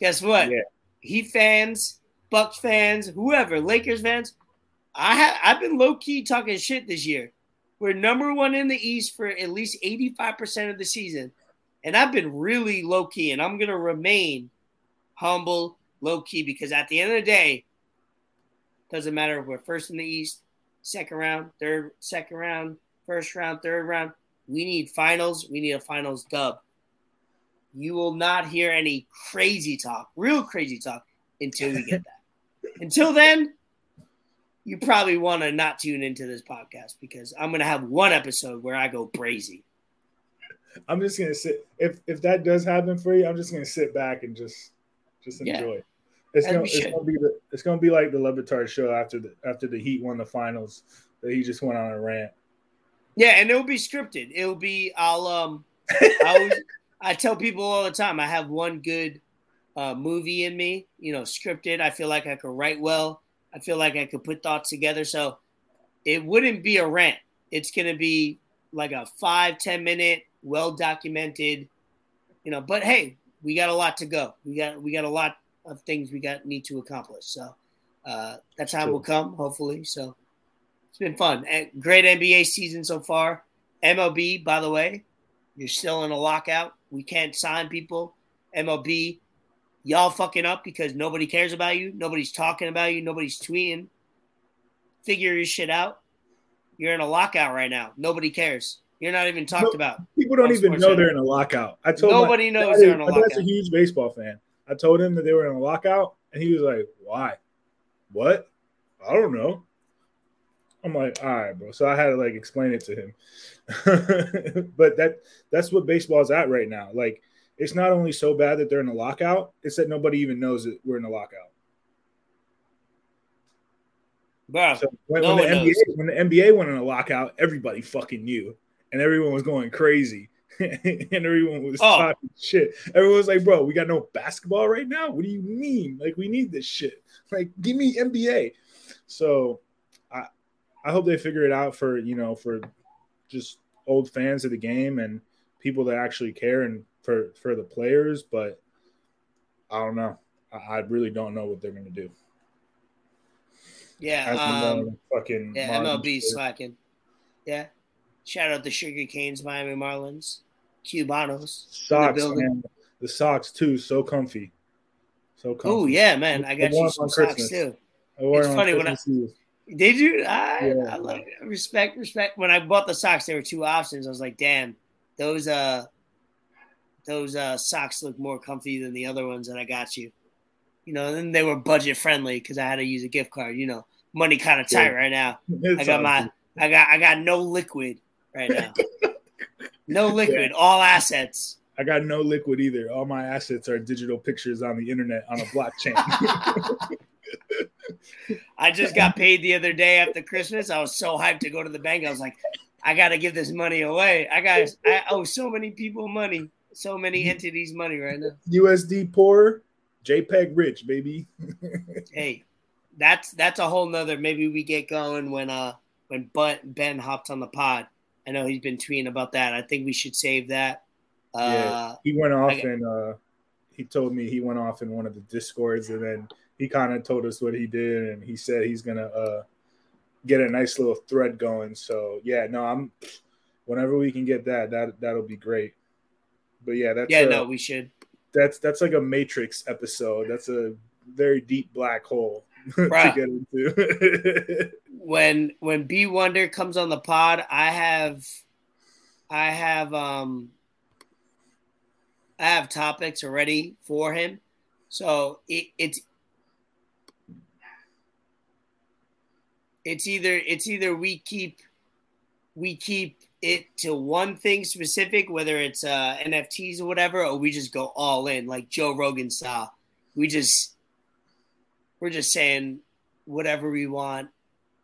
Guess what? Yeah. Heat fans, Bucks fans, whoever, Lakers fans, I ha- I've been low-key talking shit this year. We're number one in the East for at least eighty-five percent of the season, and I've been really low-key, and I'm going to remain humble, low-key, because at the end of the day, it doesn't matter if we're first in the East, second round, third, second round, first round, third round. We need finals. We need a finals dub. You will not hear any crazy talk, real crazy talk, until we get that. Until then, you probably want to not tune into this podcast because I'm going to have one episode where I go crazy. I'm just going to sit. If if that does happen for you, I'm just going to sit back and just just enjoy. Yeah. It's gonna, it's gonna be the, it's gonna be like the Lebatard show after the after the Heat won the finals that he just went on a rant. Yeah, and it'll be scripted. It'll be I'll um I always, I tell people all the time I have one good uh, movie in me, you know, scripted. I feel like I could write well. I feel like I could put thoughts together. So it wouldn't be a rant. It's gonna be like a five ten minute, well documented, you know. But hey, we got a lot to go. We got we got a lot of things we got need to accomplish. So uh, that time will come, hopefully. So it's been fun. And great N B A season so far. M L B, by the way, you're still in a lockout. We can't sign people. M L B, y'all fucking up because nobody cares about you. Nobody's talking about you. Nobody's tweeting. Figure your shit out. You're in a lockout right now. Nobody cares. You're not even talked no, about. People don't even know they're in a lockout. I told Nobody my, knows I, they're in a I, lockout. That's a huge baseball fan. I told him that they were in a lockout, and he was like, why? What? I don't know. I'm like, all right, bro. So I had to, like, explain it to him. But that that's what baseball's at right now. Like, it's not only so bad that they're in a lockout, it's that nobody even knows that we're in a lockout. Wow. So when, no when, the N B A, when the N B A went in a lockout, everybody fucking knew, and everyone was going crazy. And everyone was oh. talking shit. Everyone was like, bro, we got no basketball right now? What do you mean? Like, we need this shit. Like, give me N B A. So I I hope they figure it out for, you know, for just old fans of the game and people that actually care and for, for the players. But I don't know. I, I really don't know what they're going to do. Yeah. Um, fucking yeah, M L B slacking. Yeah. Shout out the Sugar Canes, Miami Marlins, Cubanos. Socks, the man. The socks, too. So comfy. So comfy. Oh, yeah, man. I got I you some socks, Christmas. Too. It's funny. When I, did you? I, yeah. I love it. Respect, respect. When I bought the socks, there were two options. I was like, damn, those uh, those uh, socks look more comfy than the other ones that I got you. You know, and then they were budget friendly because I had to use a gift card. You know, money kind of tight yeah. right now. It's I got awesome. my, I got, I got no liquid. Right now, no liquid, yeah. all assets. I got no liquid either. All my assets are digital pictures on the internet on a blockchain. I just got paid the other day after Christmas. I was so hyped to go to the bank. I was like, I got to give this money away. I got, I owe so many people money, so many entities money right now. U S D poor, JPEG rich, baby. Hey, that's that's a whole nother. Maybe we get going when uh when Ben hopped on the pod. I know he's been tweeting about that. I think we should save that. Yeah, uh, he went off got, and uh, he told me he went off in one of the Discords, and then he kind of told us what he did, and he said he's gonna uh, get a nice little thread going. So yeah, no, I'm. Whenever we can get that, that that'll be great. But yeah, that's yeah, a, no, we should. That's that's like a Matrix episode. That's a very deep black hole to get into. When when B Wonder comes on the pod, I have I have um I have topics already for him. So it, it's it's either it's either we keep we keep it to one thing specific, whether it's uh, N F Ts or whatever, or we just go all in like Joe Rogan style. We just we're just saying whatever we want.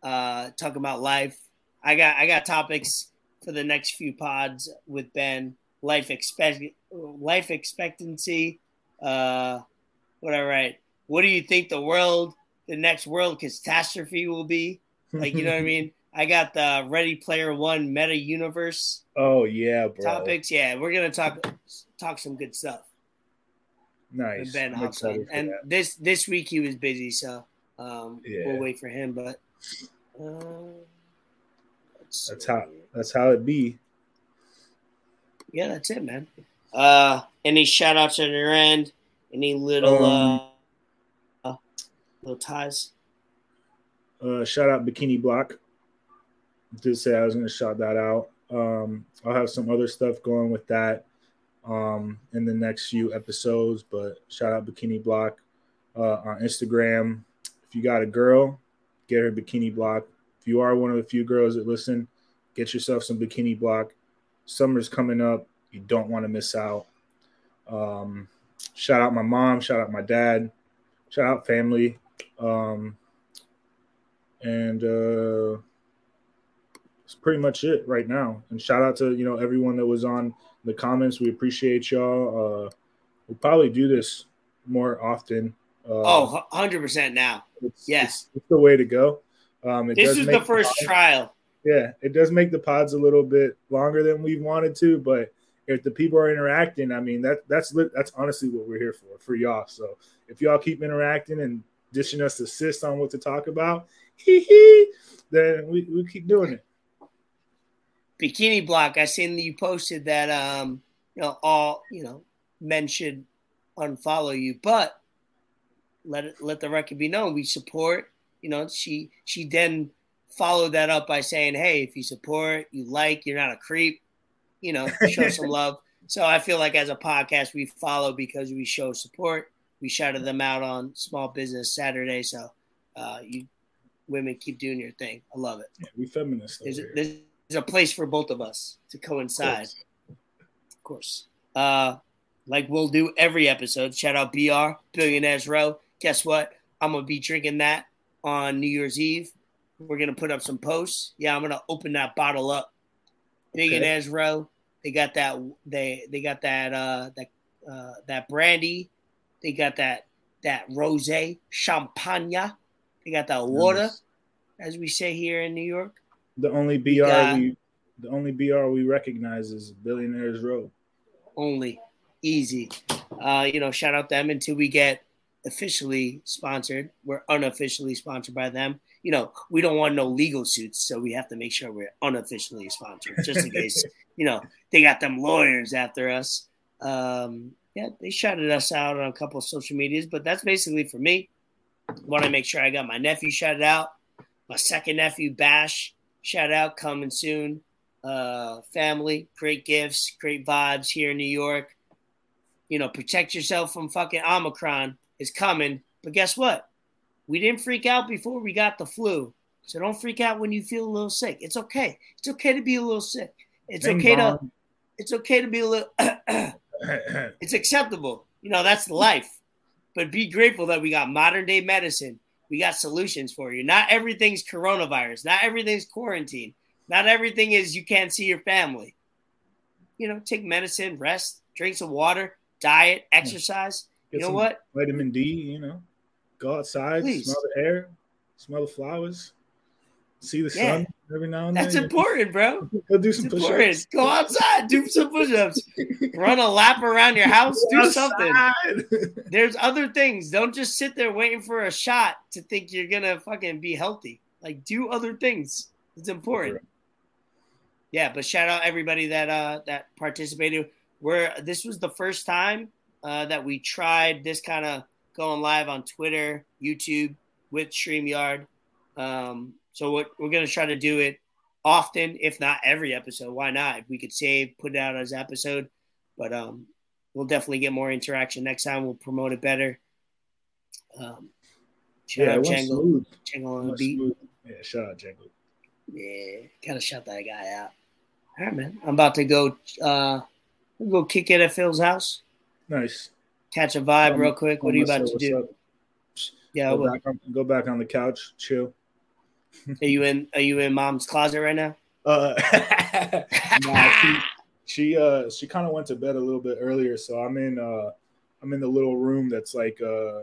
Uh, talking about life. I got I got topics for the next few pods with Ben. Life expect life expectancy. Uh, what I write. What do you think the world, the next world catastrophe will be? Like, you know what I mean? I got the Ready Player One meta universe. Oh yeah, bro. Topics. Yeah, we're gonna talk talk some good stuff. Nice. Ben hops on. And that. this this week he was busy, so um, yeah. we'll wait for him, but. Uh, that's how that's how it be. Yeah, that's it, man. Uh, any shout outs on your end? Any little um, uh, uh, little ties? Uh, shout out Bikini Block. Did say I was gonna shout that out. Um, I'll have some other stuff going with that. um, in the next few episodes. But shout out Bikini Block uh, on Instagram. If you got a girl, get her Bikini Block. If you are one of the few girls that listen, get yourself some Bikini Block. Summer's coming up. You don't want to miss out. Um, shout out my mom. Shout out my dad. Shout out family. Um, and uh, that's pretty much it right now. And shout out to, you know, everyone that was on the comments. We appreciate y'all. Uh, we'll probably do this more often. Uh, oh, one hundred percent now. It's, yes. It's, it's the way to go. Um, it this is the first the pod, trial. Yeah, it does make the pods a little bit longer than we wanted to, but if the people are interacting, I mean, that that's that's honestly what we're here for, for y'all. So if y'all keep interacting and dishing us assists on what to talk about, then we, we keep doing it. Bikini Block, I seen that you posted that um, you know, all you know, men should unfollow you, but let it, let the record be known, we support. You know, she she then followed that up by saying, hey, if you support, you like, you're not a creep, you know, show some love. So I feel like as a podcast, we follow because we show support. We shouted them out on Small Business Saturday. So uh, you women keep doing your thing. I love it. Yeah, we feminists. There's, there's a place for both of us to coincide. Of course. Of course. Uh, like we'll do every episode. Shout out B R, Billionaires Row. Guess what? I'm going to be drinking that. On New Year's Eve, we're going to put up some posts. Yeah, I'm going to open that bottle up. Big okay. And Ezra, they got that they they got that uh that uh that brandy. They got that that rosé, champagne. They got that water, nice. As we say here in New York. The only B R we, got, we the only B R we recognize is Billionaires Row. Only easy. Uh you know, shout out them until we get officially sponsored. We're unofficially sponsored by them. You know, we don't want no legal suits, so we have to make sure we're unofficially sponsored just in case, you know, they got them lawyers after us. Um, yeah, they shouted us out on a couple of social medias, but that's basically for me. Want to make sure I got my nephew shouted out, my second nephew, Bash, shout out, coming soon. Uh, family, great gifts, great vibes here in New York. You know, protect yourself from fucking Omicron. Is coming, but guess what? We didn't freak out before we got the flu, so don't freak out when you feel a little sick. It's okay. It's okay to be a little sick. It's Ding okay bomb. to. It's okay to be a little. It's acceptable. You know, that's life. But be grateful that we got modern day medicine. We got solutions for you. Not everything's coronavirus. Not everything's quarantine. Not everything is you can't see your family. You know, take medicine, rest, drink some water, diet, exercise. You know what? Vitamin D, you know, go outside, Please. smell the air, smell the flowers, see the yeah. sun every now and then. That's important, bro. Go do some push ups. Go outside, do some push ups, run a lap around your house, go do outside. something. There's other things. Don't just sit there waiting for a shot to think you're going to fucking be healthy. Like, do other things. It's important. Right. Yeah, but shout out everybody that uh, that participated. We're, this was the first time. Uh, that we tried this kind of going live on Twitter, YouTube, with StreamYard. Um, so what we're going to try to do it often, if not every episode. Why not? If we could save, put it out as episode. But um, we'll definitely get more interaction next time. We'll promote it better. Um, shout yeah, out Django. Django on the beat. Smooth. Yeah, shout out Django. Yeah, gotta shout that guy out. All right, man. I'm about to go. Uh, we'll go kick it at Phil's house. Nice. Catch a vibe um, real quick. What are you about to do? Up? Yeah, go back, on, go back on the couch, chill. Are you in? Are you in mom's closet right now? Uh, nah, she, she uh she kind of went to bed a little bit earlier, so I'm in uh I'm in the little room that's like uh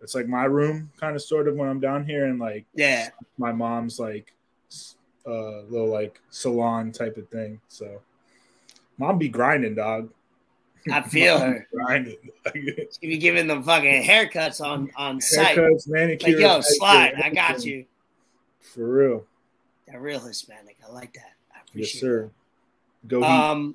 it's like my room, kind of sort of when I'm down here, and like yeah, my mom's like uh little like salon type of thing. So mom be grinding, dog. I feel her. She be giving them fucking haircuts on, on site. Haircuts, manicure, like, yo, slide. I got you. For real. That real Hispanic. I like that. I appreciate it. Yes, sir. That. Go um,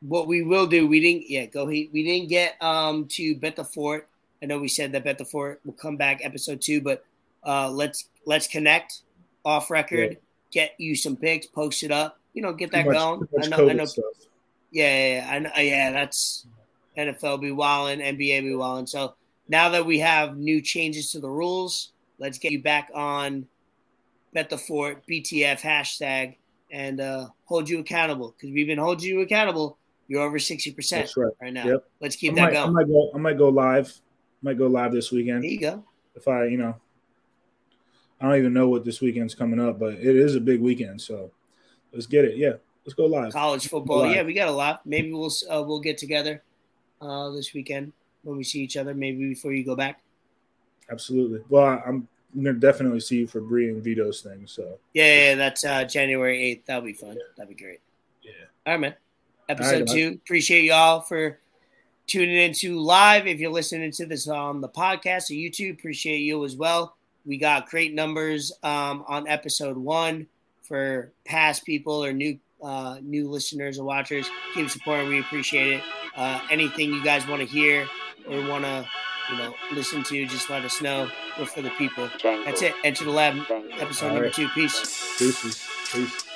Heat. What we will do, we didn't, yeah, go Heat. We didn't get um to Bet the Fort. I know we said that Bet the Fort will come back episode two, but uh, let's let's connect off record. Yeah. Get you some picks, post it up. You know, get that much, going. I know. I know. Stuff. Yeah, yeah, yeah. yeah that's N F L be wildin', N B A be wildin'. So now that we have new changes to the rules, let's get you back on Bet the Fort, B T F hashtag, and uh, hold you accountable, because we've been holding you accountable. You're over sixty percent right. right now. Yep. Let's keep I that might, going. I might go. I might go live. I might go live this weekend. There you go. If I, you know, I don't even know what this weekend's coming up, but it is a big weekend. So let's get it. Yeah, let's go live. College football. Live. Yeah, we got a lot. Maybe we'll uh, we'll get together uh, this weekend when we see each other. Maybe before you go back. Absolutely. Well, I, I'm gonna definitely see you for Bree and Vito's thing. So yeah, yeah, yeah that's uh, January eighth. That'll be fun. Yeah. That'd be great. Yeah. All right, man. Episode right, two. Appreciate y'all for tuning into live. If you're listening to this on the podcast or YouTube, appreciate you as well. We got great numbers um, on episode one for past people or new uh, new listeners and watchers. Keep supporting. We appreciate it. Uh, anything you guys want to hear or want to you know listen to, just let us know. We're for the people. That's it. Enter the lab. Episode All number right. two. Peace. Peace. Peace.